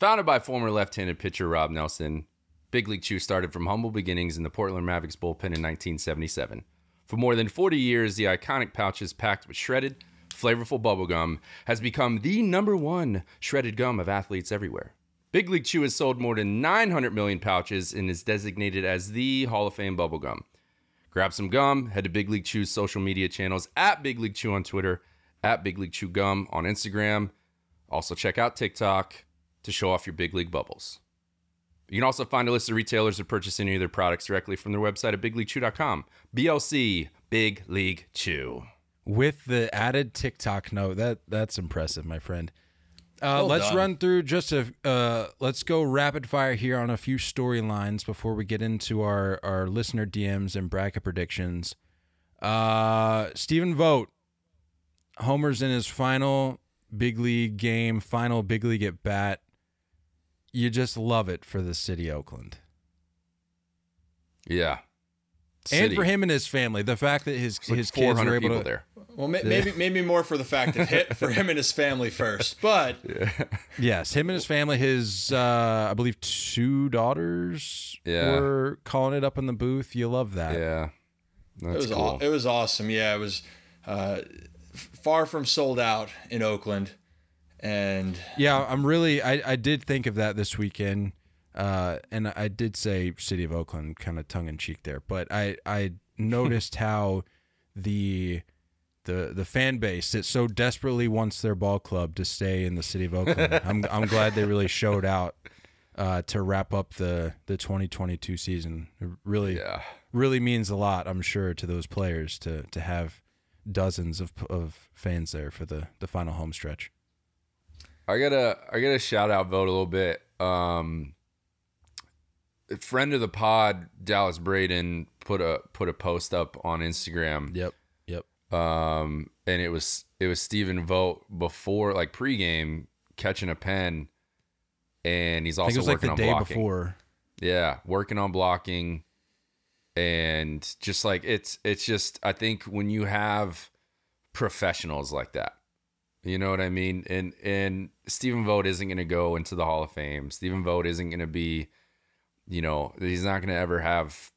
Founded by former left-handed pitcher Rob Nelson, Big League Chew started from humble beginnings in the Portland Mavericks bullpen in nineteen seventy-seven. For more than forty years, the iconic pouches packed with shredded, flavorful bubblegum has become the number one shredded gum of athletes everywhere. Big League Chew has sold more than nine hundred million pouches and is designated as the Hall of Fame bubblegum. Grab some gum, head to Big League Chew's social media channels at Big League Chew on Twitter, at Big League Chew Gum on Instagram. Also check out TikTok to show off your Big League bubbles. You can also find a list of retailers that purchase any of their products directly from their website at big league chew dot com. B L C, Big League Chew. With the added TikTok note, that that's impressive, my friend. Uh, well let's done. run through just a uh, let's go rapid fire here on a few storylines before we get into our, our listener D Ms and bracket predictions. Uh, Stephen Vogt, homers in his final big league game, final big league at bat. You just love it for the city of Oakland. Yeah. City. And for him and his family, the fact that his like his kids were able to there. Well, may, maybe maybe more for the fact that hit for him and his family first, but yeah. yes, him and his family. His uh, I believe two daughters yeah. were calling it up in the booth. You love that, yeah. That's it was cool. aw- it was awesome. Yeah, it was uh, far from sold out in Oakland, and yeah, I'm really I, I did think of that this weekend. Uh, and I did say City of Oakland kind of tongue in cheek there, but I, I noticed how the, the, the fan base that so desperately wants their ball club to stay in the City of Oakland. I'm I'm glad they really showed out, uh, to wrap up the, the twenty twenty-two season. It really, yeah. really means a lot, I'm sure, to those players to, to have dozens of, of fans there for the, the final home stretch. I gotta, I gotta shout out Vote a little bit. Um, Friend of the pod, Dallas Braden, put a put a post up on Instagram. Yep, yep. Um, and it was it was Stephen Vogt before, like pregame, catching a pen, and he's also I think it was working like the on day blocking. Before. Yeah, working on blocking, and just like it's it's just I think when you have professionals like that, you know what I mean. And and Stephen Vogt isn't going to go into the Hall of Fame. Stephen Vogt isn't going to be. You know, he's not going to ever have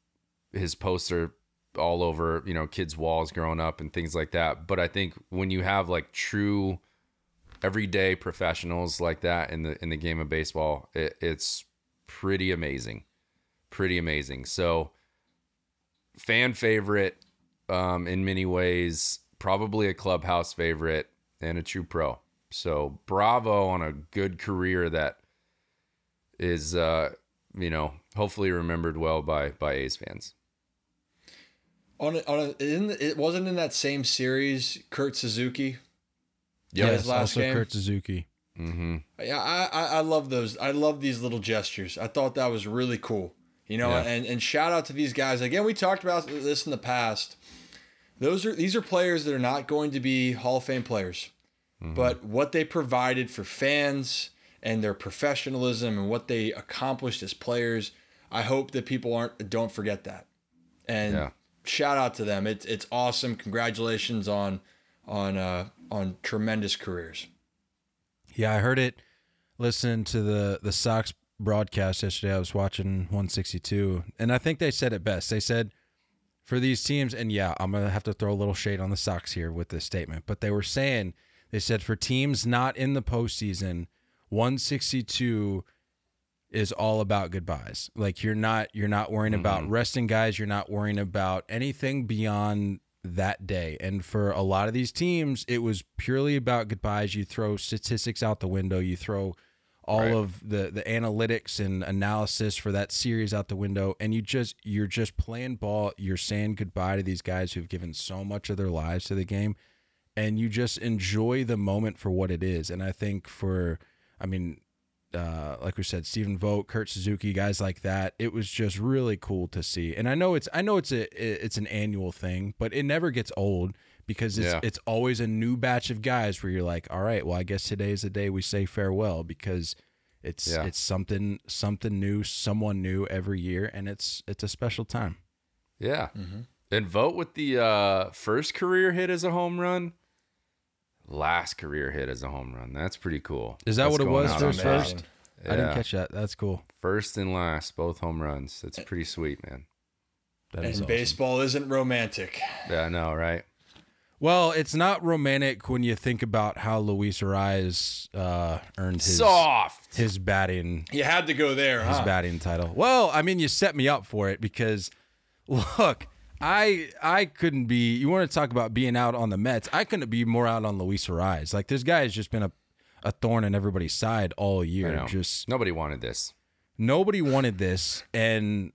his poster all over, you know, kids' walls growing up and things like that. But I think when you have like true everyday professionals like that in the in the game of baseball, it, it's pretty amazing, pretty amazing. So fan favorite um, in many ways, probably a clubhouse favorite and a true pro. So bravo on a good career that is, uh, you know, hopefully remembered well by by A's fans. On a, on a, in the, it wasn't in that same series. Kurt Suzuki, yeah, his last also game. Kurt Suzuki. Mm-hmm. Yeah, I, I I love those. I love these little gestures. I thought that was really cool. You know, yeah. and and shout out to these guys again. We talked about this in the past. Those are these are players that are not going to be Hall of Fame players, mm-hmm. but what they provided for fans. And their professionalism and what they accomplished as players. I hope that people aren't don't forget that. And yeah. shout out to them. It's it's awesome. Congratulations on on uh, on tremendous careers. Yeah, I heard it listening to the the Sox broadcast yesterday. I was watching one sixty-two, and I think they said it best. They said for these teams, and yeah, I'm gonna have to throw a little shade on the Sox here with this statement, but they were saying they said for teams not in the postseason. one sixty-two is all about goodbyes. Like you're not you're not worrying mm-hmm. about resting guys, you're not worrying about anything beyond that day. And for a lot of these teams, it was purely about goodbyes. You throw statistics out the window, you throw all right. of the the analytics and analysis for that series out the window, and you just you're just playing ball, you're saying goodbye to these guys who've given so much of their lives to the game, and you just enjoy the moment for what it is. And I think for I mean, uh, like we said, Stephen Vogt, Kurt Suzuki, guys like that. It was just really cool to see. And I know it's I know it's a it's an annual thing, but it never gets old because it's yeah. it's always a new batch of guys where you're like, all right, well, I guess today is the day we say farewell because it's yeah. it's something something new, someone new every year, and it's it's a special time. Yeah, mm-hmm. and Vogt with the uh, first career hit as a home run. Last career hit as a home run. That's pretty cool. Is that That's what it was? First, first? Yeah. I didn't catch that. That's cool. First and last, both home runs. That's pretty sweet, man. That and is awesome. Baseball isn't romantic. Yeah, I know, right? Well, it's not romantic when you think about how Luis Arraez uh, earned his soft his batting. You had to go there, his huh? batting title. Well, I mean, you set me up for it because look. I I couldn't be. You want to talk about being out on the Mets? I couldn't be more out on Luis Arraez. Like, this guy has just been a, a thorn in everybody's side all year. Just nobody wanted this. Nobody wanted this, and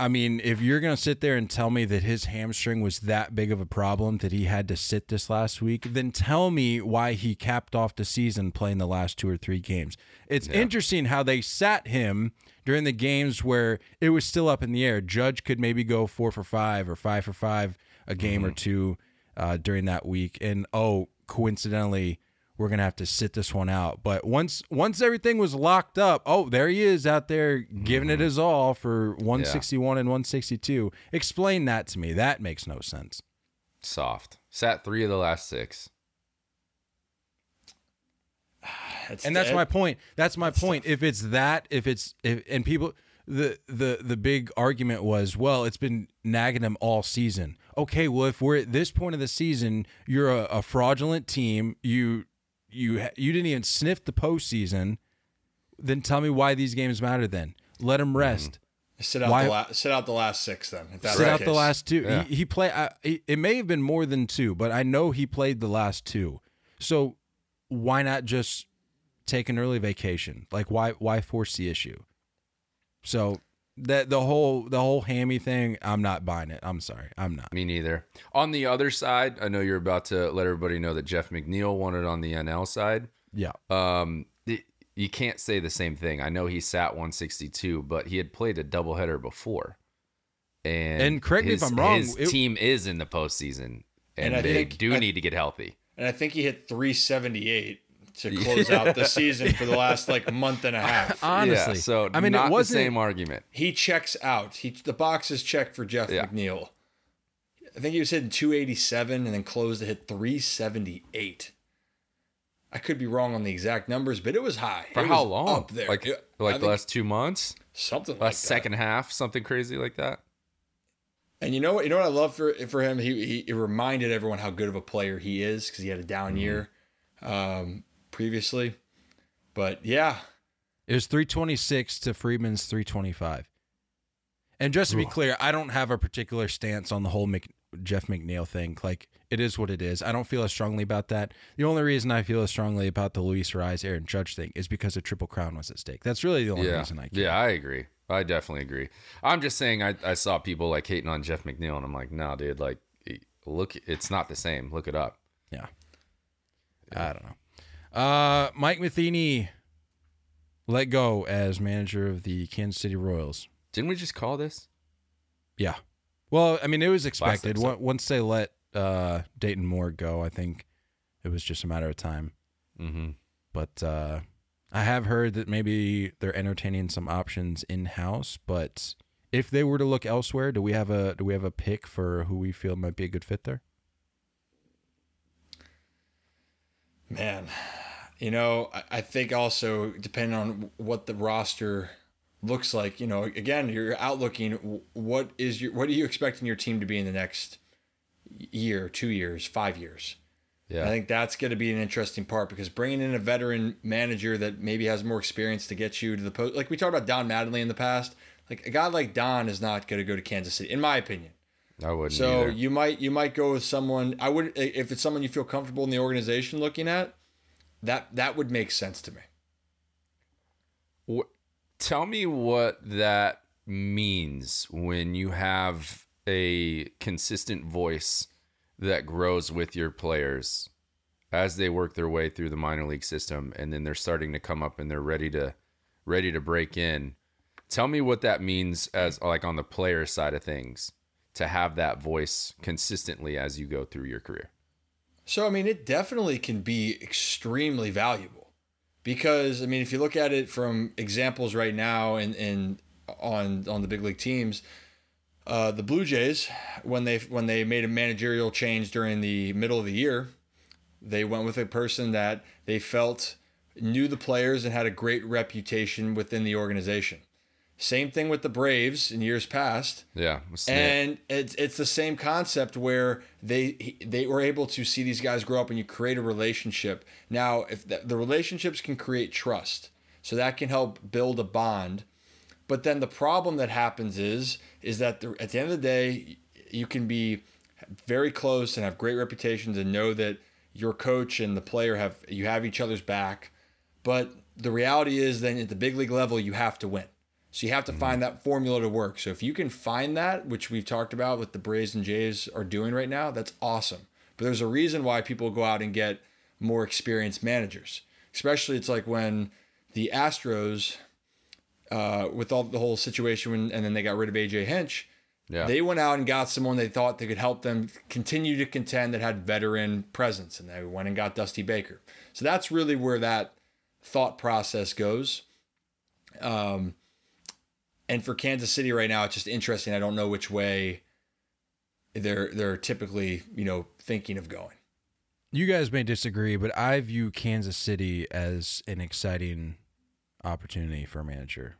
I mean, if you're gonna sit there and tell me that his hamstring was that big of a problem that he had to sit this last week, then tell me why he capped off the season playing the last two or three games. It's yeah. interesting how they sat him during the games where it was still up in the air. Judge could maybe go four for five or five for five a game mm-hmm. or two uh, during that week, and oh, coincidentally, we're going to have to sit this one out. But once once everything was locked up, oh, there he is out there giving mm-hmm. it his all for one sixty-one yeah. and one sixty-two. Explain that to me. That makes no sense. Soft. Sat three of the last six. That's and dead. that's my point. That's my that's point. Tough. If it's that, if it's if, and people the the the big argument was, well, it's been nagging him all season. Okay, well, if we're at this point of the season, you're a, a fraudulent team. You You you didn't even sniff the postseason. Then tell me why these games matter. Then let them rest. Mm-hmm. Sit out why, the la- sit out the last six. Then if that's sit the out case. the last two. Yeah. He, he played. Uh, it may have been more than two, but I know he played the last two. So why not just take an early vacation? Like why why force the issue? So that the whole the whole hammy thing, I'm not buying it. I'm sorry, I'm not. Me neither. On the other side, I know you're about to let everybody know that Jeff McNeil won it on the N L side. Yeah. Um, it, you can't say the same thing. I know he sat one sixty-two, but he had played a doubleheader before. And, and correct his, me if I'm wrong. His it, team is in the postseason, and, and they think, do I, need to get healthy. And I think he hit three seventy-eight. To close yeah. out the season for the last like month and a half. Honestly. Yeah, so I mean, not it wasn't, the same argument. He checks out. He The box is checked for Jeff yeah. McNeil. I think he was hitting two eighty-seven and then closed to hit three seventy-eight. I could be wrong on the exact numbers, but it was high. For it how long? Up there. Like, it, like the last two months? Something like that. Last second half, something crazy like that. And you know what? You know what I love for for him? He, he it reminded everyone how good of a player he is because he had a down mm-hmm. year. Um previously, but yeah, it was three twenty-six to Friedman's three twenty-five. And just to be Ooh. clear, I don't have a particular stance on the whole Mc, Jeff McNeil thing. Like, it is what it is. I don't feel as strongly about that. The only reason I feel as strongly about the Luis Arraez, Aaron Judge thing is because a triple crown was at stake. That's really the only yeah. reason I care. Yeah, I agree. I definitely agree. I'm just saying I, I saw people like hating on Jeff McNeil, and I'm like, no, nah, dude, like, look, it's not the same. Look it up. Yeah. yeah. I don't know. Uh, Mike Matheny let go as manager of the Kansas City Royals. Didn't we just call this? Yeah. Well, I mean, it was expected. Once they let uh, Dayton Moore go, I think it was just a matter of time. Mm-hmm. But uh, I have heard that maybe they're entertaining some options in-house. But if they were to look elsewhere, do we have a do we have a pick for who we feel might be a good fit there? Man, you know, I think also depending on what the roster looks like, you know, again, you're outlooking what is your what are you expecting your team to be in the next year, two years, five years? Yeah, I think that's going to be an interesting part because bringing in a veteran manager that maybe has more experience to get you to the post, like we talked about Don Mattingly in the past, like a guy like Don is not going to go to Kansas City, in my opinion. I wouldn't. So either. you might you might go with someone. I would if it's someone you feel comfortable in the organization looking at. That that would make sense to me. What, tell me what that means when you have a consistent voice that grows with your players as they work their way through the minor league system, and then they're starting to come up and they're ready to ready to break in. Tell me what that means as like on the player side of things, to have that voice consistently as you go through your career. So, I mean, it definitely can be extremely valuable because, I mean, if you look at it from examples right now and, and on, on the big league teams, uh, the Blue Jays, when they, when they made a managerial change during the middle of the year, they went with a person that they felt knew the players and had a great reputation within the organization. Same thing with the Braves in years past. Yeah, and it's it's the same concept where they they were able to see these guys grow up, and you create a relationship. Now, if the, the relationships can create trust, so that can help build a bond. But then the problem that happens is, is that the, at the end of the day, you can be very close and have great reputations and know that your coach and the player have, you have each other's back. But the reality is then at the big league level, you have to win. So you have to mm-hmm. find that formula to work. So if you can find that, which we've talked about what the Braves and Jays are doing right now, that's awesome. But there's a reason why people go out and get more experienced managers. Especially it's like when the Astros, uh, with all the whole situation, when, and then they got rid of A J Hinch, yeah. they went out and got someone they thought they could help them continue to contend that had veteran presence. And they went and got Dusty Baker. So that's really where that thought process goes. Um, and for Kansas City right now, it's just interesting. I don't know which way they're they're typically, you know, thinking of going. You guys may disagree, but I view Kansas City as an exciting opportunity for a manager.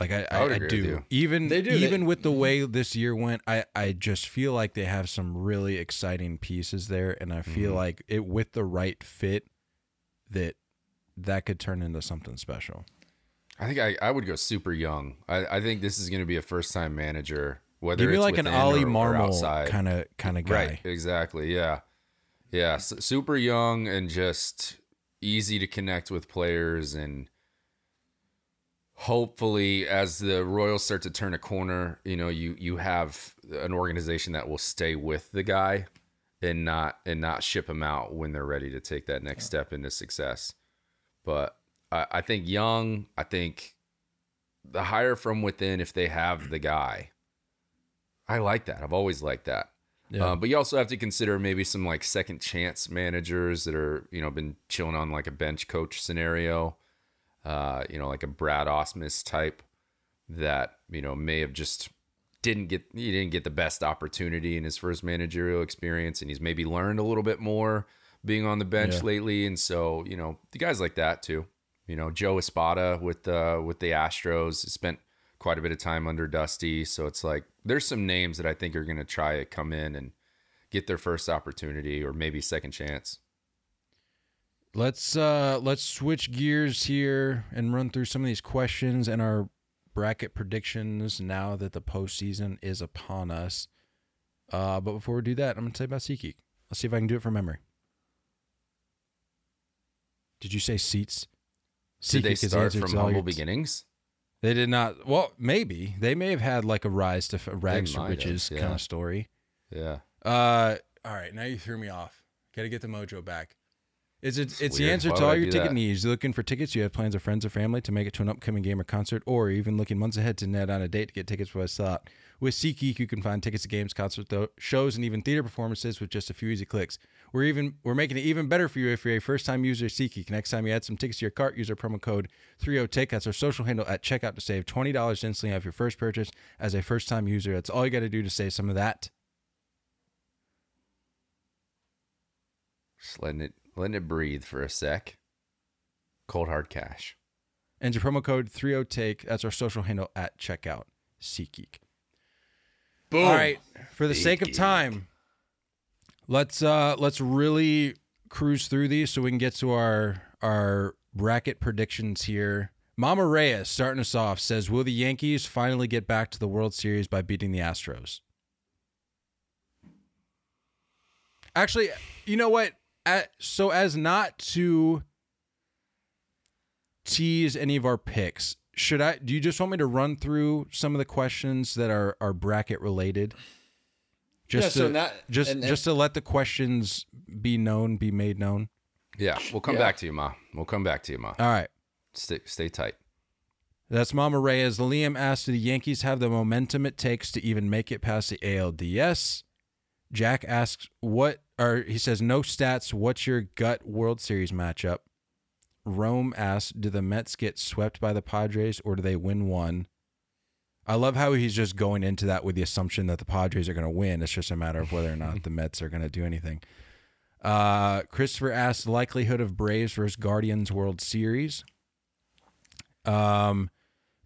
Like I, I, I, I do. Even they do. Even they, with the way this year went, I, I just feel like they have some really exciting pieces there, and I feel mm-hmm. like it with the right fit that that could turn into something special. I think I, I would go super young. I, I think this is going to be a first time manager, whether Give me it's like an Ollie Marmol kind of kind of guy. Right, exactly. Yeah. Yeah, super young and just easy to connect with players, and hopefully as the Royals start to turn a corner, you know, you you have an organization that will stay with the guy and not and not ship him out when they're ready to take that next yeah. step into success. But I, I think young, I think the hire from within if they have the guy. I like that. I've always liked that. Yeah. Uh, but you also have to consider maybe some like second chance managers that are, you know, been chilling on like a bench coach scenario, uh, you know, like a Brad Ausmus type that, you know, may have just didn't get, he didn't get the best opportunity in his first managerial experience. And he's maybe learned a little bit more being on the bench yeah. lately. And so, you know, the guys like that too, you know, Joe Espada with, uh, with the Astros spent quite a bit of time under Dusty. So it's like, there's some names that I think are going to try to come in and get their first opportunity or maybe second chance. Let's, uh, let's switch gears here and run through some of these questions and our bracket predictions now that the postseason is upon us. Uh, but before we do that, I'm going to tell you about SeatGeek. Let's see if I can do it from memory. Did you say seats? Did they start from humble beginnings? They did not. Well, maybe they may have had like a rise to rags to riches yeah. kind of story. Yeah. Uh. All right. Now you threw me off. Got to get the mojo back. It's a, it's, it's the answer Why to all your ticket that? needs. You're looking for tickets. You have plans with friends or family to make it to an upcoming game or concert, or even looking months ahead to net on a date to get tickets for a slot. With SeatGeek, you can find tickets to games, concert shows, and even theater performances with just a few easy clicks. We're even we're making it even better for you if you're a first-time user of SeatGeek. Next time you add some tickets to your cart, use our promo code thirty Take. That's our social handle at checkout to save twenty dollars instantly off your first purchase as a first-time user. That's all you got to do to save some of that. Just letting it, letting it breathe for a sec. Cold hard cash. And your promo code thirty Take. That's our social handle at checkout. SeatGeek. Boom. All right. For the Big sake geek. of time, let's uh, let's really cruise through these so we can get to our our bracket predictions here. Mama Reyes, starting us off, says, will the Yankees finally get back to the World Series by beating the Astros? Actually, you know what? So as not to tease any of our picks, Should I, do you just want me to run through some of the questions that are, are bracket related? Just yeah, to, so that, just, and, and, just to let the questions be known, be made known. Yeah. We'll come yeah. back to you, Ma. We'll come back to you, Ma. All right. Stay, stay tight. That's Mama Reyes. Liam asked, do the Yankees have the momentum it takes to even make it past the A L D S? Jack asks what, or he says, no stats. What's your gut World Series matchup? Rome asks, do the Mets get swept by the Padres or do they win one? I love how he's just going into that with the assumption that the Padres are going to win. It's just a matter of whether or not the Mets are going to do anything. Uh, Christopher asks, likelihood of Braves versus Guardians World Series. Um,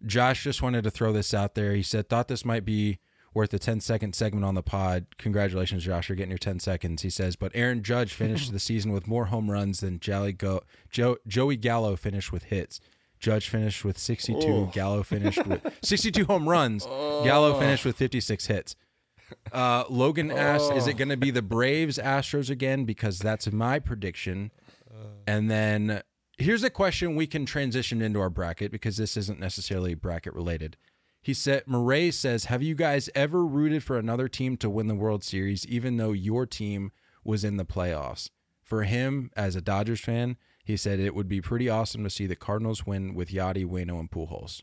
Josh just wanted to throw this out there. He said, thought this might be worth a ten-second segment on the pod. Congratulations, Josh. You're getting your ten seconds, he says. But Aaron Judge finished the season with more home runs than Jolly Go- jo- Joey Gallo finished with hits. Judge finished with sixty-two. Oh. Gallo finished with sixty-two home runs. Oh. Gallo finished with fifty-six hits. Uh, Logan asks, oh. is it going to be the Braves Astros again? Because that's my prediction. And then here's a question we can transition into our bracket because this isn't necessarily bracket related. He said, Murray says, have you guys ever rooted for another team to win the World Series, even though your team was in the playoffs? For him, as a Dodgers fan, he said it would be pretty awesome to see the Cardinals win with Yachty, Waino, and Pujols.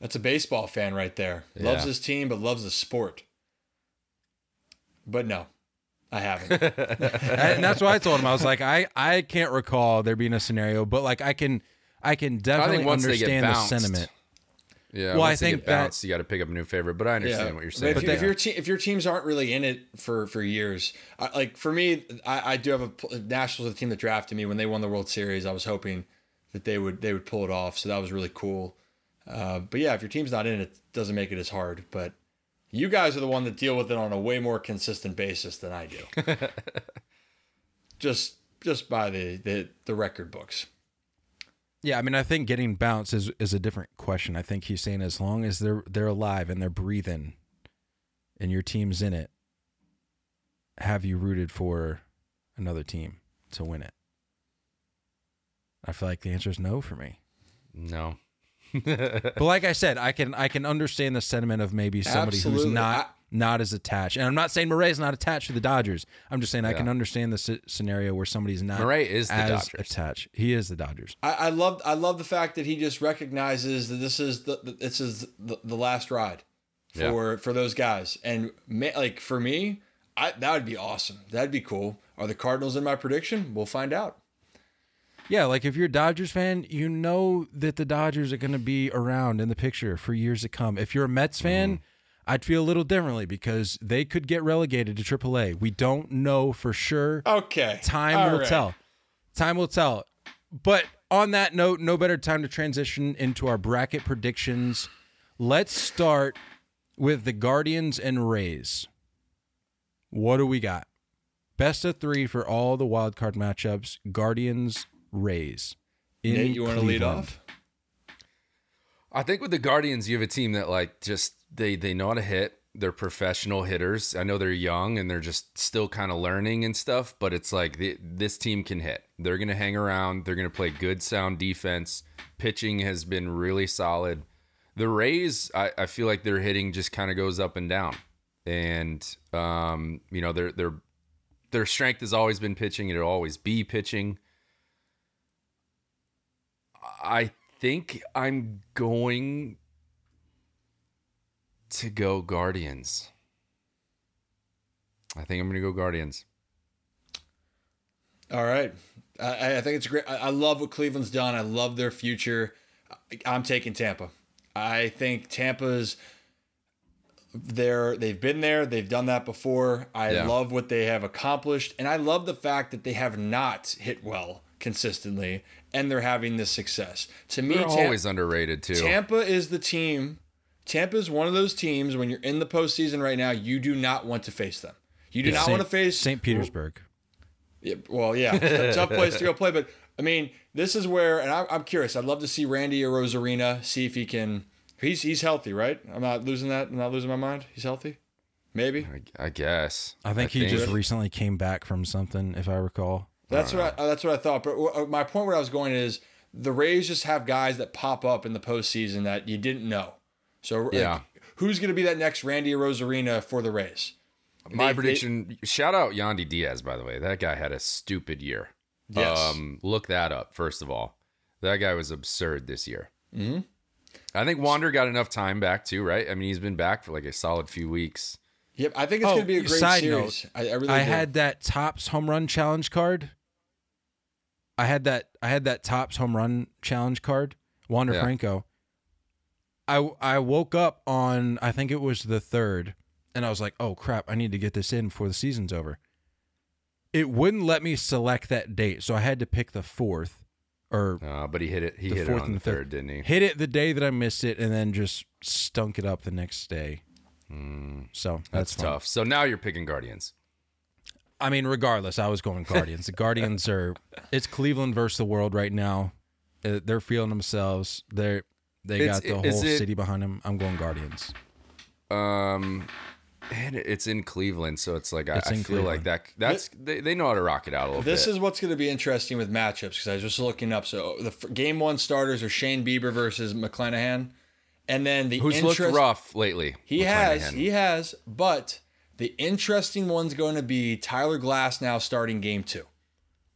That's a baseball fan right there. Yeah. Loves his team, but loves the sport. But no, I haven't. And that's why I told him. I was like, I, I can't recall there being a scenario, but like I can I can definitely I understand bounced, the sentiment. Yeah, well, I think get bounced, that, you got to pick up a new favorite. But I understand yeah, what you're saying. But if, you, yeah. if your te- if your teams aren't really in it for for years, I, like for me, I, I do have a Nationals, the team that drafted me when they won the World Series. I was hoping that they would they would pull it off. So that was really cool. Uh, but yeah, if your team's not in it, it doesn't make it as hard. But you guys are the one that deal with it on a way more consistent basis than I do. just just by the, the the record books. Yeah, I mean, I think getting bounced is, is a different question. I think he's saying as long as they're they're alive and they're breathing and your team's in it, have you rooted for another team to win it? I feel like the answer is no for me. No. But like I said, I can I can understand the sentiment of maybe somebody Absolutely. who's not not as attached. And I'm not saying Murray's not attached to the Dodgers. I'm just saying yeah. I can understand the c- scenario where somebody's not Murray is the as Dodgers. attached. He is the Dodgers. I, I love I love the fact that he just recognizes that this is the, the this is the, the last ride for yeah. for those guys. And ma- like for me, I, that would be awesome. That'd be cool. Are the Cardinals in my prediction? We'll find out. Yeah, like if you're a Dodgers fan, you know that the Dodgers are going to be around in the picture for years to come. If you're a Mets fan, mm. I'd feel a little differently because they could get relegated to triple A. We don't know for sure. Okay. Time All will right. tell. Time will tell. But on that note, no better time to transition into our bracket predictions. Let's start with the Guardians and Rays. What do we got? Best of three for all the wildcard matchups. Guardians Rays. In Nate, you want to lead off? I think with the Guardians, you have a team that like just they they know how to hit. They're professional hitters. I know they're young and they're just still kind of learning and stuff, but it's like the, this team can hit. They're going to hang around. They're going to play good, sound defense. Pitching has been really solid. The Rays, I, I feel like their hitting just kind of goes up and down, and um, you know, their their their strength has always been pitching. It'll always be pitching. I think I'm going to go Guardians. I think I'm going to go Guardians. All right. I, I think it's great. I, I love what Cleveland's done. I love their future. I, I'm taking Tampa. I think Tampa's there. They've been there. They've done that before. I yeah. love what they have accomplished. And I love the fact that they have not hit well consistently, and they're having this success. To me, they're Tam- always underrated too. Tampa is the team. Tampa is one of those teams when you're in the postseason right now, you do not want to face them. You do yeah, not Saint, want to face Saint Petersburg. Yeah, well, yeah, it's a tough place to go play. But I mean, this is where, and I, I'm curious. I'd love to see Randy or Rosarina. See if he can. He's he's healthy, right? I'm not losing that. I'm not losing my mind. He's healthy. Maybe. I, I guess. I think I he think. just recently came back from something, if I recall. That's what I, that's what I thought. But my point where I was going is the Rays just have guys that pop up in the postseason that you didn't know. So yeah. like, who's going to be that next Randy Rosarina for the Rays? My they, prediction, they, shout out Yandy Diaz, by the way. That guy had a stupid year. Yes. Um, look that up, first of all. That guy was absurd this year. Mm-hmm. I think Wander got enough time back too, right? I mean, he's been back for like a solid few weeks. Yep, I think it's oh, going to be a great side series. Note, I, I, really I had that Topps home run challenge card. I had that I had that Topps home run challenge card, Wander yeah. Franco. I I woke up on, I think it was the third, and I was like, oh crap, I need to get this in before the season's over. It wouldn't let me select that date, so I had to pick the fourth. Or uh, but he hit it he hit it on the third, didn't he? Hit it the day that I missed it and then just stunk it up the next day. Mm, so that's, that's tough. So now you're picking Guardians. I mean, regardless, I was going Guardians. The Guardians are, it's Cleveland versus the world right now. They're feeling themselves. They're they got the whole city behind them. I'm going Guardians. Um, and it's in Cleveland, so it's like I, it's I feel Cleveland. like that. That's they, they know how to rock it out a little. This bit. This is what's going to be interesting with matchups because I was just looking up. So the game one starters are Shane Bieber versus McClanahan, and then the who's interest, looked rough lately. He has, he has, but the interesting one's going to be Tyler Glasnow starting game two.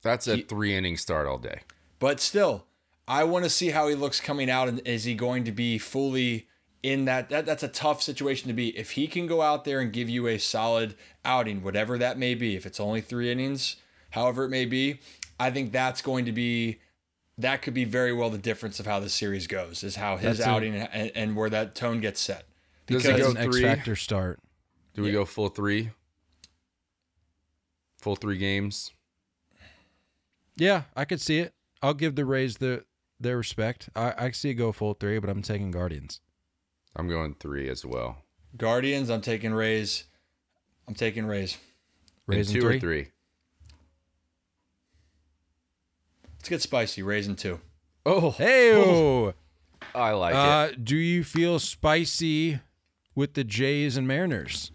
That's a he, three inning start all day. But still, I want to see how he looks coming out, and is he going to be fully in that, that? That's a tough situation to be. If he can go out there and give you a solid outing, whatever that may be, if it's only three innings, however it may be, I think that's going to be, that could be very well the difference of how the series goes, is how his that's outing a, and, and where that tone gets set. Because does it go an X Factor start? Do we yeah. go full three? Full three games? Yeah, I could see it. I'll give the Rays the, their respect. I, I see it go full three, but I'm taking Guardians. I'm going three as well. Guardians, I'm taking Rays. I'm taking Rays. Rays and two three? Or three? Let's get spicy. Rays and two. Oh. Hey. Oh. I like uh, it. Do you feel spicy with the Jays and Mariners?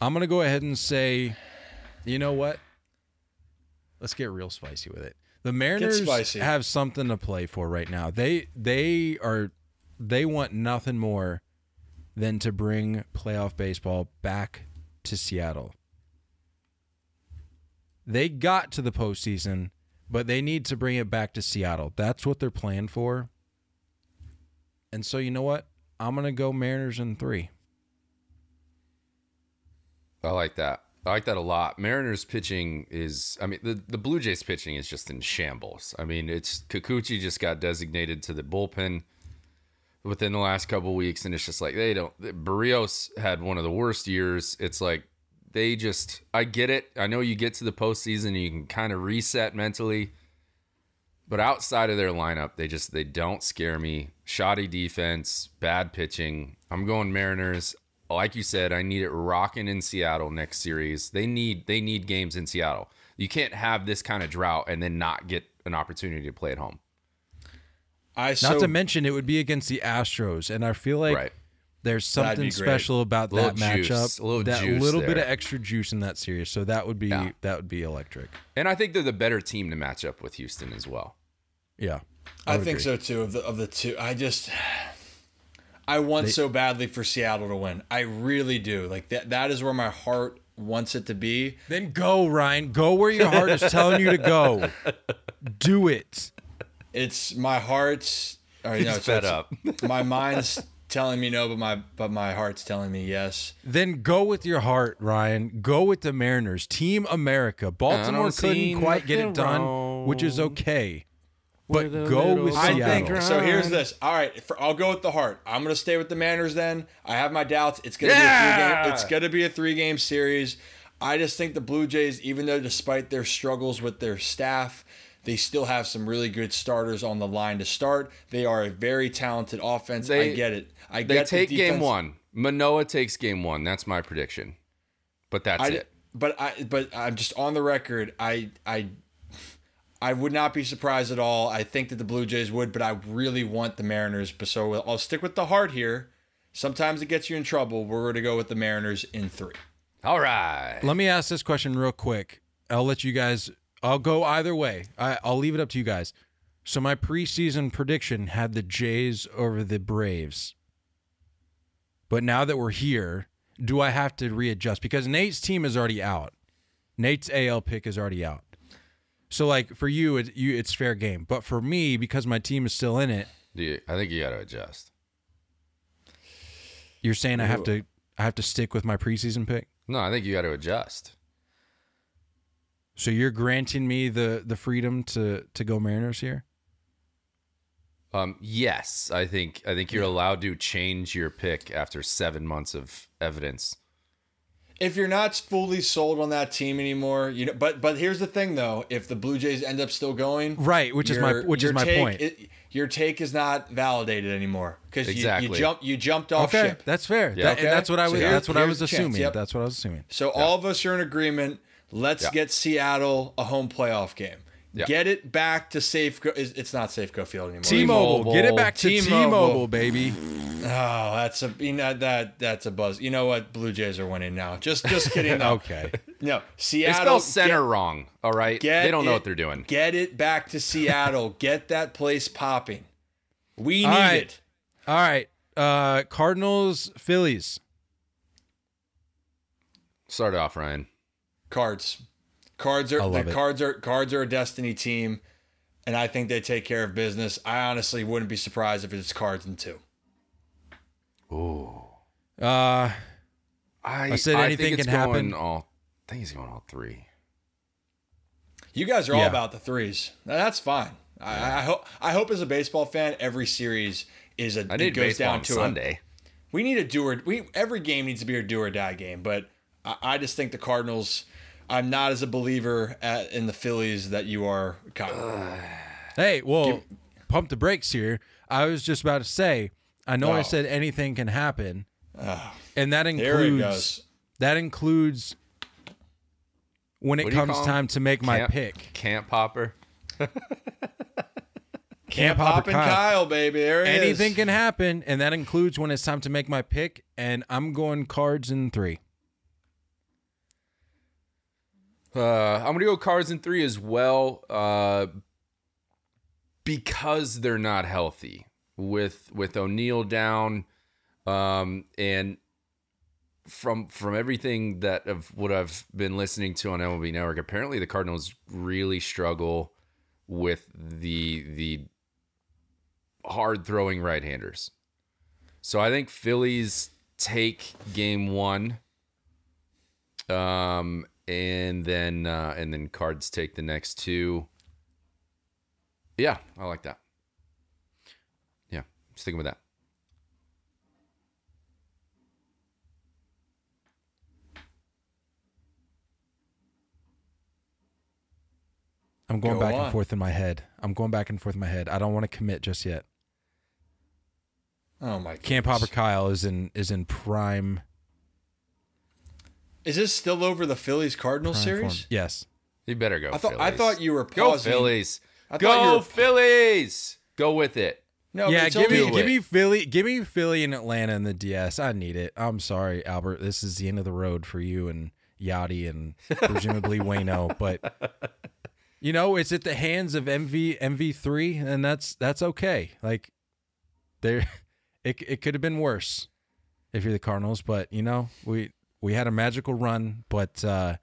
I'm going to go ahead and say, you know what? Let's get real spicy with it. The Mariners have something to play for right now. They they are they want nothing more than to bring playoff baseball back to Seattle. They got to the postseason, but they need to bring it back to Seattle. That's what they're playing for. And so you know what? I'm gonna go Mariners in three. I like that. I like that a lot. Mariners pitching is, I mean, the, the Blue Jays pitching is just in shambles. I mean, it's Kikuchi just got designated to the bullpen within the last couple of weeks, and it's just like they don't. Barrios had one of the worst years. It's like they just, I get it. I know you get to the postseason and you can kind of reset mentally, but outside of their lineup, they just they don't scare me. Shoddy defense, bad pitching. I'm going Mariners. Like you said, I need it rocking in Seattle next series. They need they need games in Seattle. You can't have this kind of drought and then not get an opportunity to play at home. I so, Not to mention, it would be against the Astros, and I feel like right. there's something special about that juice, matchup. A little that juice little there. bit of extra juice in that series, so that would be yeah. that would be electric. And I think they're the better team to match up with Houston as well. Yeah, I, I think agree. so too. Of the of the two, I just. I want they, so badly for Seattle to win. I really do. Like that that is where my heart wants it to be. Then go, Ryan. Go where your heart is telling you to go. Do it. It's my heart's or, you know, it's, fed it's, up. My mind's telling me no, but my but my heart's telling me yes. Then go with your heart, Ryan. Go with the Mariners. Team America. Baltimore couldn't quite get it done, wrong. which is okay. But go with Seattle. I think, so here's this. All right, for, I'll go with the heart. I'm going to stay with the Mariners then. I have my doubts. It's going yeah! to be a three-game series. I just think the Blue Jays, even though despite their struggles with their staff, they still have some really good starters on the line to start. They are a very talented offense. They, I get it. I they get take the game one. Manoah takes game one. That's my prediction. But that's I, it. But I. But I'm just on the record. I. I. I would not be surprised at all. I think that the Blue Jays would, but I really want the Mariners. So I'll stick with the heart here. Sometimes it gets you in trouble. We're going to go with the Mariners in three. All right. Let me ask this question real quick. I'll let you guys, I'll go either way. I, I'll leave it up to you guys. So my preseason prediction had the Jays over the Braves. But now that we're here, do I have to readjust? Because Nate's team is already out. Nate's A L pick is already out. So, like, for you, it, you, it's fair game. But for me, because my team is still in it... Dude, I think you got to adjust. You're saying I have to I have to stick with my preseason pick? No, I think you got to adjust. So you're granting me the, the freedom to, to go Mariners here? Um, yes. I think I think you're allowed to change your pick after seven months of evidence. If you're not fully sold on that team anymore, you know. But but here's the thing, though: if the Blue Jays end up still going, right, which your, is my which is my take, point, it, your take is not validated anymore because exactly. you, you jumped you jumped off okay. ship. That's fair. Yeah. That, okay. And that's what I was. So that's what I was assuming. Yep. That's what I was assuming. So yeah. all of us are in agreement. Let's yeah. get Seattle a home playoff game. Yeah. Get it back to Safeco. It's not Safeco Field anymore. T-Mobile. Get it back to T-Mobile, T-Mobile baby. Oh, that's a you know, that that's a buzz. You know what? Blue Jays are winning now. Just just kidding. Okay. No, Seattle. They spell center get, wrong. All right. They don't it, know what they're doing. Get it back to Seattle. Get that place popping. We need all right. it. All right. Uh, Cardinals, Phillies. Start off, Ryan. Cards. Cards are the it. cards are cards are a destiny team, and I think they take care of business. I honestly wouldn't be surprised if it's Cards in two. Ooh. Uh, I, I said I anything think it's can going happen. All, I think he's going all three. You guys are yeah. all about the threes. Now, that's fine. Yeah. I, I hope. I hope as a baseball fan, every series is a. I did it goes baseball down on to Sunday. A, we need a do or we every game needs to be a do or die game, but I, I just think the Cardinals. I'm not as a believer at, in the Phillies that you are. Uh, hey, well, give, pump the brakes here. I was just about to say, I know oh. I said anything can happen, oh. and that includes that includes when it comes time him? to make my camp, pick. Camp Hopper, Camp, Camp Hopper, Kyle. Kyle, baby. There it anything is. Anything can happen, and that includes when it's time to make my pick. And I'm going Cards in three. Uh, I'm going to go Cards in three as well uh, because they're not healthy with with O'Neal down. Um, and from from everything that of what I've been listening to on M L B Network, apparently the Cardinals really struggle with the the hard throwing right-handers. So I think Phillies take game one. Um And then, uh, and then Cards take the next two. Yeah, I like that. Yeah, sticking with that. I'm going Go back on. and forth in my head. I'm going back and forth in my head. I don't want to commit just yet. Oh my goodness. Camp Hopper Kyle is in is in prime. Is this still over the Phillies Cardinals series? Form. Yes. You better go. I thought Phillies. I thought you were pausing. Go Phillies. I go you were... Phillies. Go with it. No, yeah, give me give it. me Philly, give me Philly and Atlanta in the D S. I need it. I'm sorry, Albert. This is the end of the road for you and Yachty and presumably Waino, but you know, it's at the hands of M V M V three, and that's that's okay. Like there it it could have been worse if you're the Cardinals, but you know, we We had a magical run, but uh,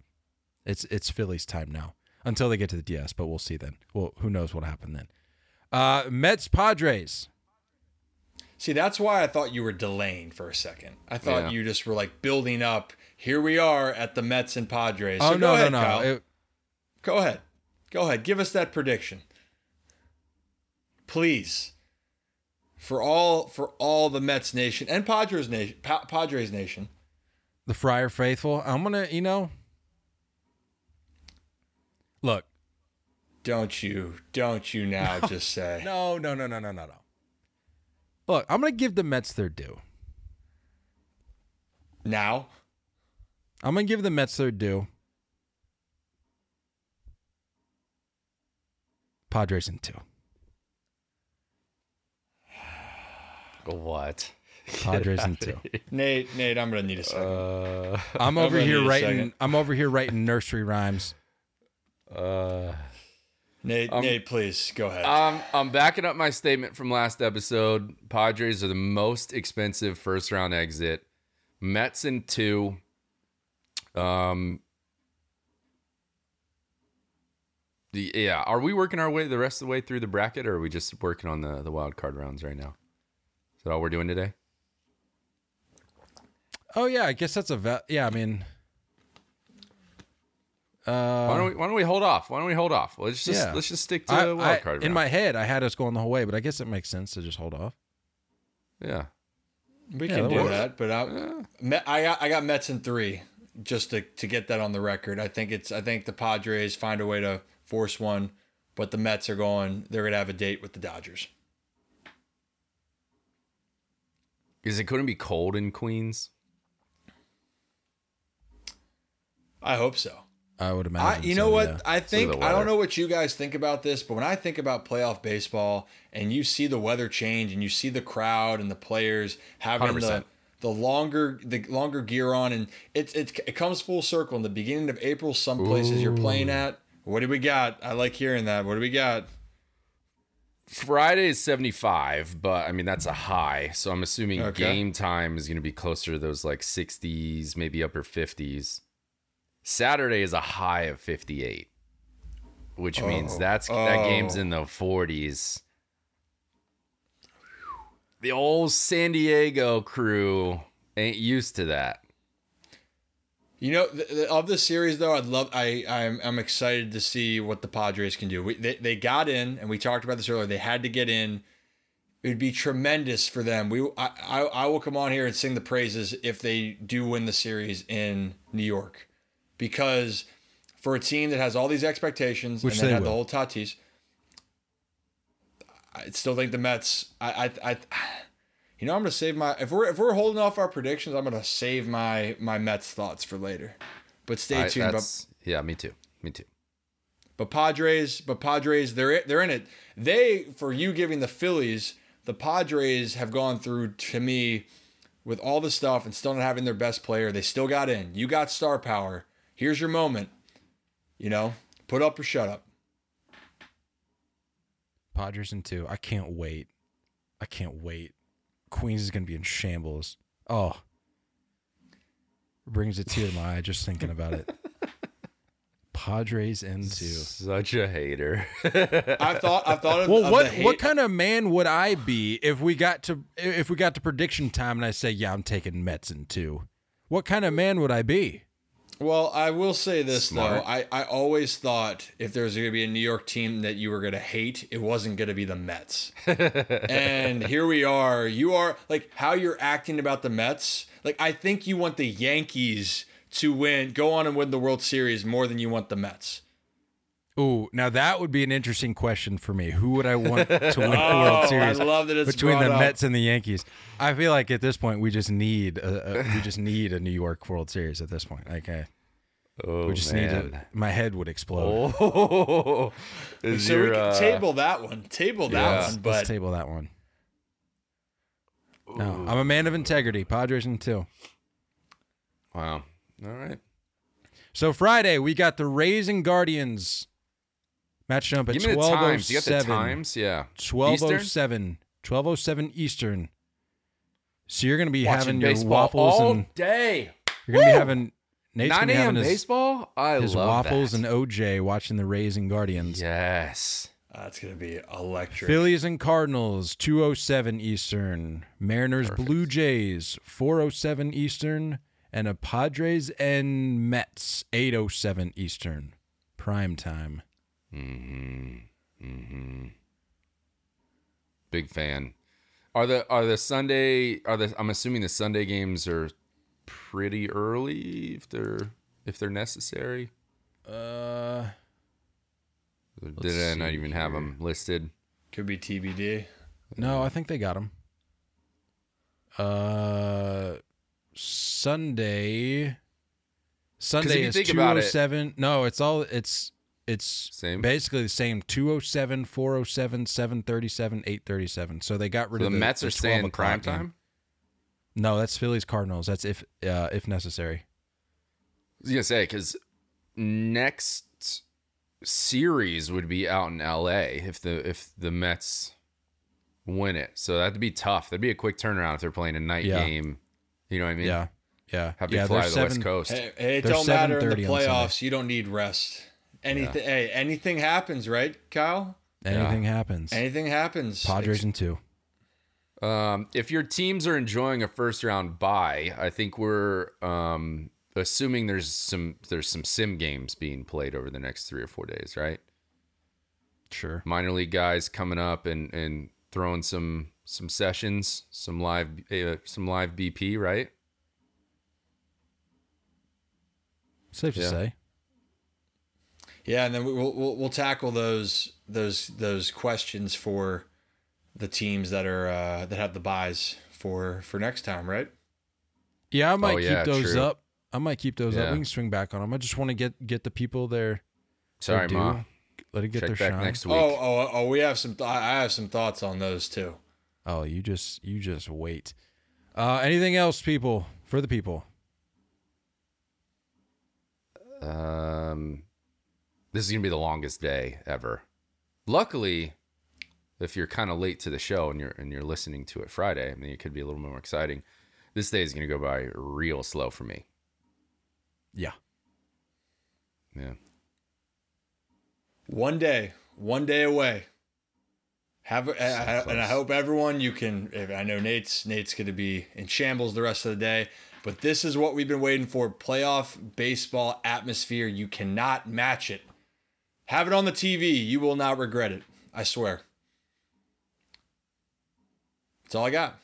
it's it's Phillies' time now until they get to the D S. But we'll see then. Well, who knows what'll happen then? Uh, Mets Padres. See, that's why I thought you were delaying for a second. I thought yeah. you just were like building up. Here we are at the Mets and Padres. So oh no, go ahead, no, no, Kyle. It... Go ahead, go ahead. Give us that prediction, please. For all for all the Mets nation and Padres nation, pa- Padres nation. The Friar Faithful. I'm going to, you know. Look. Don't you, don't you now no, just say. No, no, no, no, no, no, no. Look, I'm going to give the Mets their due. Now? I'm going to give the Mets their due. Padres in two. What? Padres in two. Nate, Nate, I'm gonna need a second. Uh, I'm over I'm here writing. I'm over here writing nursery rhymes. Uh, Nate, I'm, Nate, please go ahead. I'm I'm backing up my statement from last episode. Padres are the most expensive first round exit. Mets in two. Um. The yeah, are we working our way the rest of the way through the bracket, or are we just working on the the wild card rounds right now? Is that all we're doing today? Oh yeah, I guess that's a va- yeah. I mean, uh, why don't we why don't we hold off? Why don't we hold off? Let's just yeah. let's just stick to the wild card. I, in my head, I had us going the whole way, but I guess it makes sense to just hold off. Yeah, we yeah, can do works. that. But I, yeah. I got I got Mets in three just to to get that on the record. I think it's I think the Padres find a way to force one, but the Mets are going. They're gonna have a date with the Dodgers. Is it going to be cold in Queens? I hope so. I would imagine. I, you know so, what? Yeah. I think, I don't know what you guys think about this, but when I think about playoff baseball and you see the weather change and you see the crowd and the players having one hundred percent the the longer the longer gear on, and it's it, it comes full circle. In the beginning of April, some places Ooh. You're playing at. What do we got? I like hearing that. What do we got? Friday is seventy-five, but I mean, that's a high. So I'm assuming okay. game time is going to be closer to those like sixties, maybe upper fifties. Saturday is a high of fifty-eight, which oh. means that's oh. that game's in the forties. The old San Diego crew ain't used to that. You know, the, the, of the series though, I'd love. I I'm, I'm excited to see what the Padres can do. We, they they got in, and we talked about this earlier. They had to get in. It would be tremendous for them. We I, I I will come on here and sing the praises if they do win the series in New York, because for a team that has all these expectations Which and they had will. The whole Tatis, I still think the Mets. I I. I You know, I'm gonna save my if we're if we're holding off our predictions, I'm gonna save my my Mets thoughts for later. But stay I, tuned. But, yeah, me too. Me too. But Padres, but Padres, they're they're in it. They for you giving the Phillies, the Padres have gone through to me with all the stuff and still not having their best player. They still got in. You got star power. Here's your moment. You know, put up or shut up. Padres in two. I can't wait. I can't wait. Queens is going to be in shambles. Oh, brings a tear to my eye just thinking about it. Padres in two. Such a hater. I thought. I thought. Of, well, of what the hate. What kind of man would I be if we got to if we got to prediction time and I say, yeah, I'm taking Mets in two? What kind of man would I be? Well, I will say this Smart. Though. I I always thought if there was going to be a New York team that you were going to hate, it wasn't going to be the Mets. And here we are. You are like how you're acting about the Mets. Like I think you want the Yankees to win, go on and win the World Series more than you want the Mets. Ooh, now that would be an interesting question for me. Who would I want to win the oh, World Series? I love that it's between the up. Mets and the Yankees. I feel like at this point we just need a, a we just need a New York World Series at this point. Okay, oh, we just man. need to, my head would explode. Oh, is so your, we can uh, table that one. Table that yeah, one. But let's table that one. Ooh. No, I'm a man of integrity. Padres in two. Wow. All right. So Friday we got the Rays and Guardians. Match up at twelve oh seven. You got the times? Yeah. twelve oh seven. twelve oh seven Eastern. So you're going to be Watching having your waffles all and, day. You're going to be having Nate's going to be having his, baseball? I his love waffles that. And O J watching the Rays and Guardians. Yes. That's going to be electric. Phillies and Cardinals, two oh seven Eastern. Mariners, Perfect. Blue Jays, four oh seven Eastern. And a Padres and Mets, eight oh seven Eastern. Prime time. Hmm. Hmm. Big fan. Are the are the Sunday are the I'm assuming the Sunday games are pretty early if they're if they're necessary. Uh. Did I not even here. have them listed? Could be T B D. No, I think they got them. Uh, Sunday. Sunday is two oh seven. It, no, it's all it's. It's same. Basically the same, two oh seven, four oh seven, seven thirty-seven, eight thirty-seven. So they got rid so of the, the Mets are the staying prime time? Game. No, that's Phillies Cardinals. That's if uh, if necessary. I was going to say, because next series would be out in L A if the if the Mets win it. So that'd be tough. That'd be a quick turnaround if they're playing a night yeah. game. You know what I mean? Yeah. Yeah. Have yeah, you fly to the seven, West Coast. Hey, hey, it don't matter in the playoffs. You don't need rest. Anything, yeah. hey, anything happens, right, Kyle? Anything yeah. happens. Anything happens. Padres Ex- in two. Um, if your teams are enjoying a first round bye, I think we're um, assuming there's some there's some sim games being played over the next three or four days, right? Sure. Minor league guys coming up and, and throwing some some sessions, some live uh, some live B P, right? Safe yeah. to say. Yeah, and then we'll, we'll we'll tackle those those those questions for the teams that are uh, that have the buys for, for next time, right? Yeah, I might oh, yeah, keep those true. up I might keep those yeah. up. We can swing back on them. I just want to get, get the people there. Sorry, Ma. Let it get Check their back shine. Next week. Oh, oh, oh, we have some. Th- I have some thoughts on those too. Oh, you just, you just wait. Uh, anything else, people? For the people. Um, this is gonna be the longest day ever. Luckily, if you're kind of late to the show and you're and you're listening to it Friday, I mean, it could be a little more exciting. This day is gonna go by real slow for me. Yeah. Yeah. One day, one day away. Have so I, and I hope everyone you can. I know Nate's Nate's going to be in shambles the rest of the day, but this is what we've been waiting for: playoff baseball atmosphere. You cannot match it. Have it on the T V. You will not regret it. I swear. That's all I got.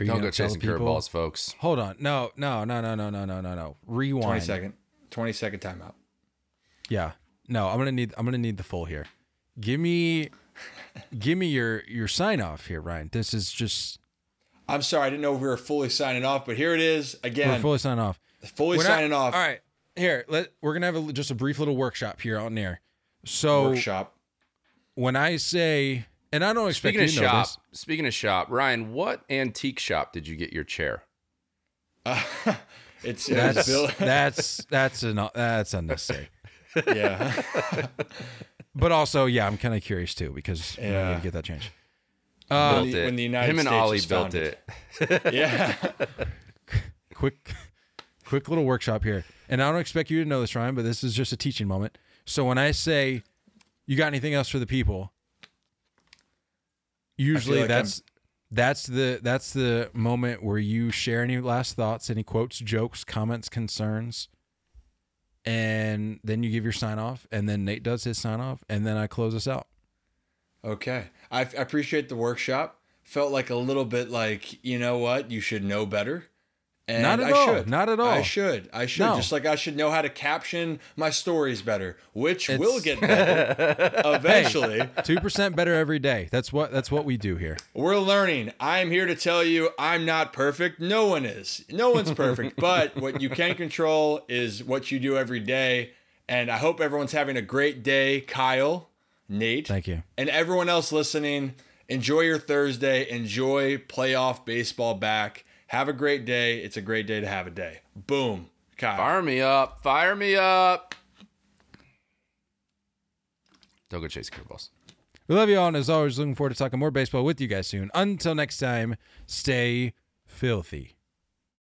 Are you Don't go chasing curveballs, folks. Hold on. No, no, no, no, no, no, no, no, no. Rewind. Twenty second. Twenty second timeout. Yeah. No, I'm gonna need. I'm gonna need the full here. Give me. Give me your, your sign off here, Ryan. This is just. I'm sorry, I didn't know we were fully signing off, but here it is again. We're fully signing off. Fully we're signing not, off. All right, here let, we're gonna have a, just a brief little workshop here on air. So workshop. When I say, and I don't expect. Speaking you of to know shop, this. Speaking of shop, Ryan, what antique shop did you get your chair? Uh, it's that's that's that's an that's unnecessary. Yeah. But also, yeah, I'm kind of curious too because yeah. I'm gonna get that change. Uh, built it. When the United Him States and Ollie built it. Yeah. quick, quick little workshop here, and I don't expect you to know this, Ryan, but this is just a teaching moment. So when I say, "You got anything else for the people?" Usually, like that's I'm... that's the that's the moment where you share any last thoughts, any quotes, jokes, comments, concerns. And then you give your sign off, and then Nate does his sign off, and then I close us out. Okay. I, f- I appreciate the workshop. Felt like a little bit like, you know what? You should know better. And Not at I all. Should. Not at all. I should. I should. No. Just like I should know how to caption my stories better, which it's... will get better eventually. Hey, two percent better every day. That's what, that's what we do here. We're learning. I'm here to tell you I'm not perfect. No one is. No one's perfect. But what you can control is what you do every day. And I hope everyone's having a great day. Kyle, Nate. Thank you. And everyone else listening, enjoy your Thursday. Enjoy playoff baseball back. Have a great day. It's a great day to have a day. Boom. Kyle. Fire me up. Fire me up. Don't go chasing curveballs. We love you all, and as always, looking forward to talking more baseball with you guys soon. Until next time, stay filthy.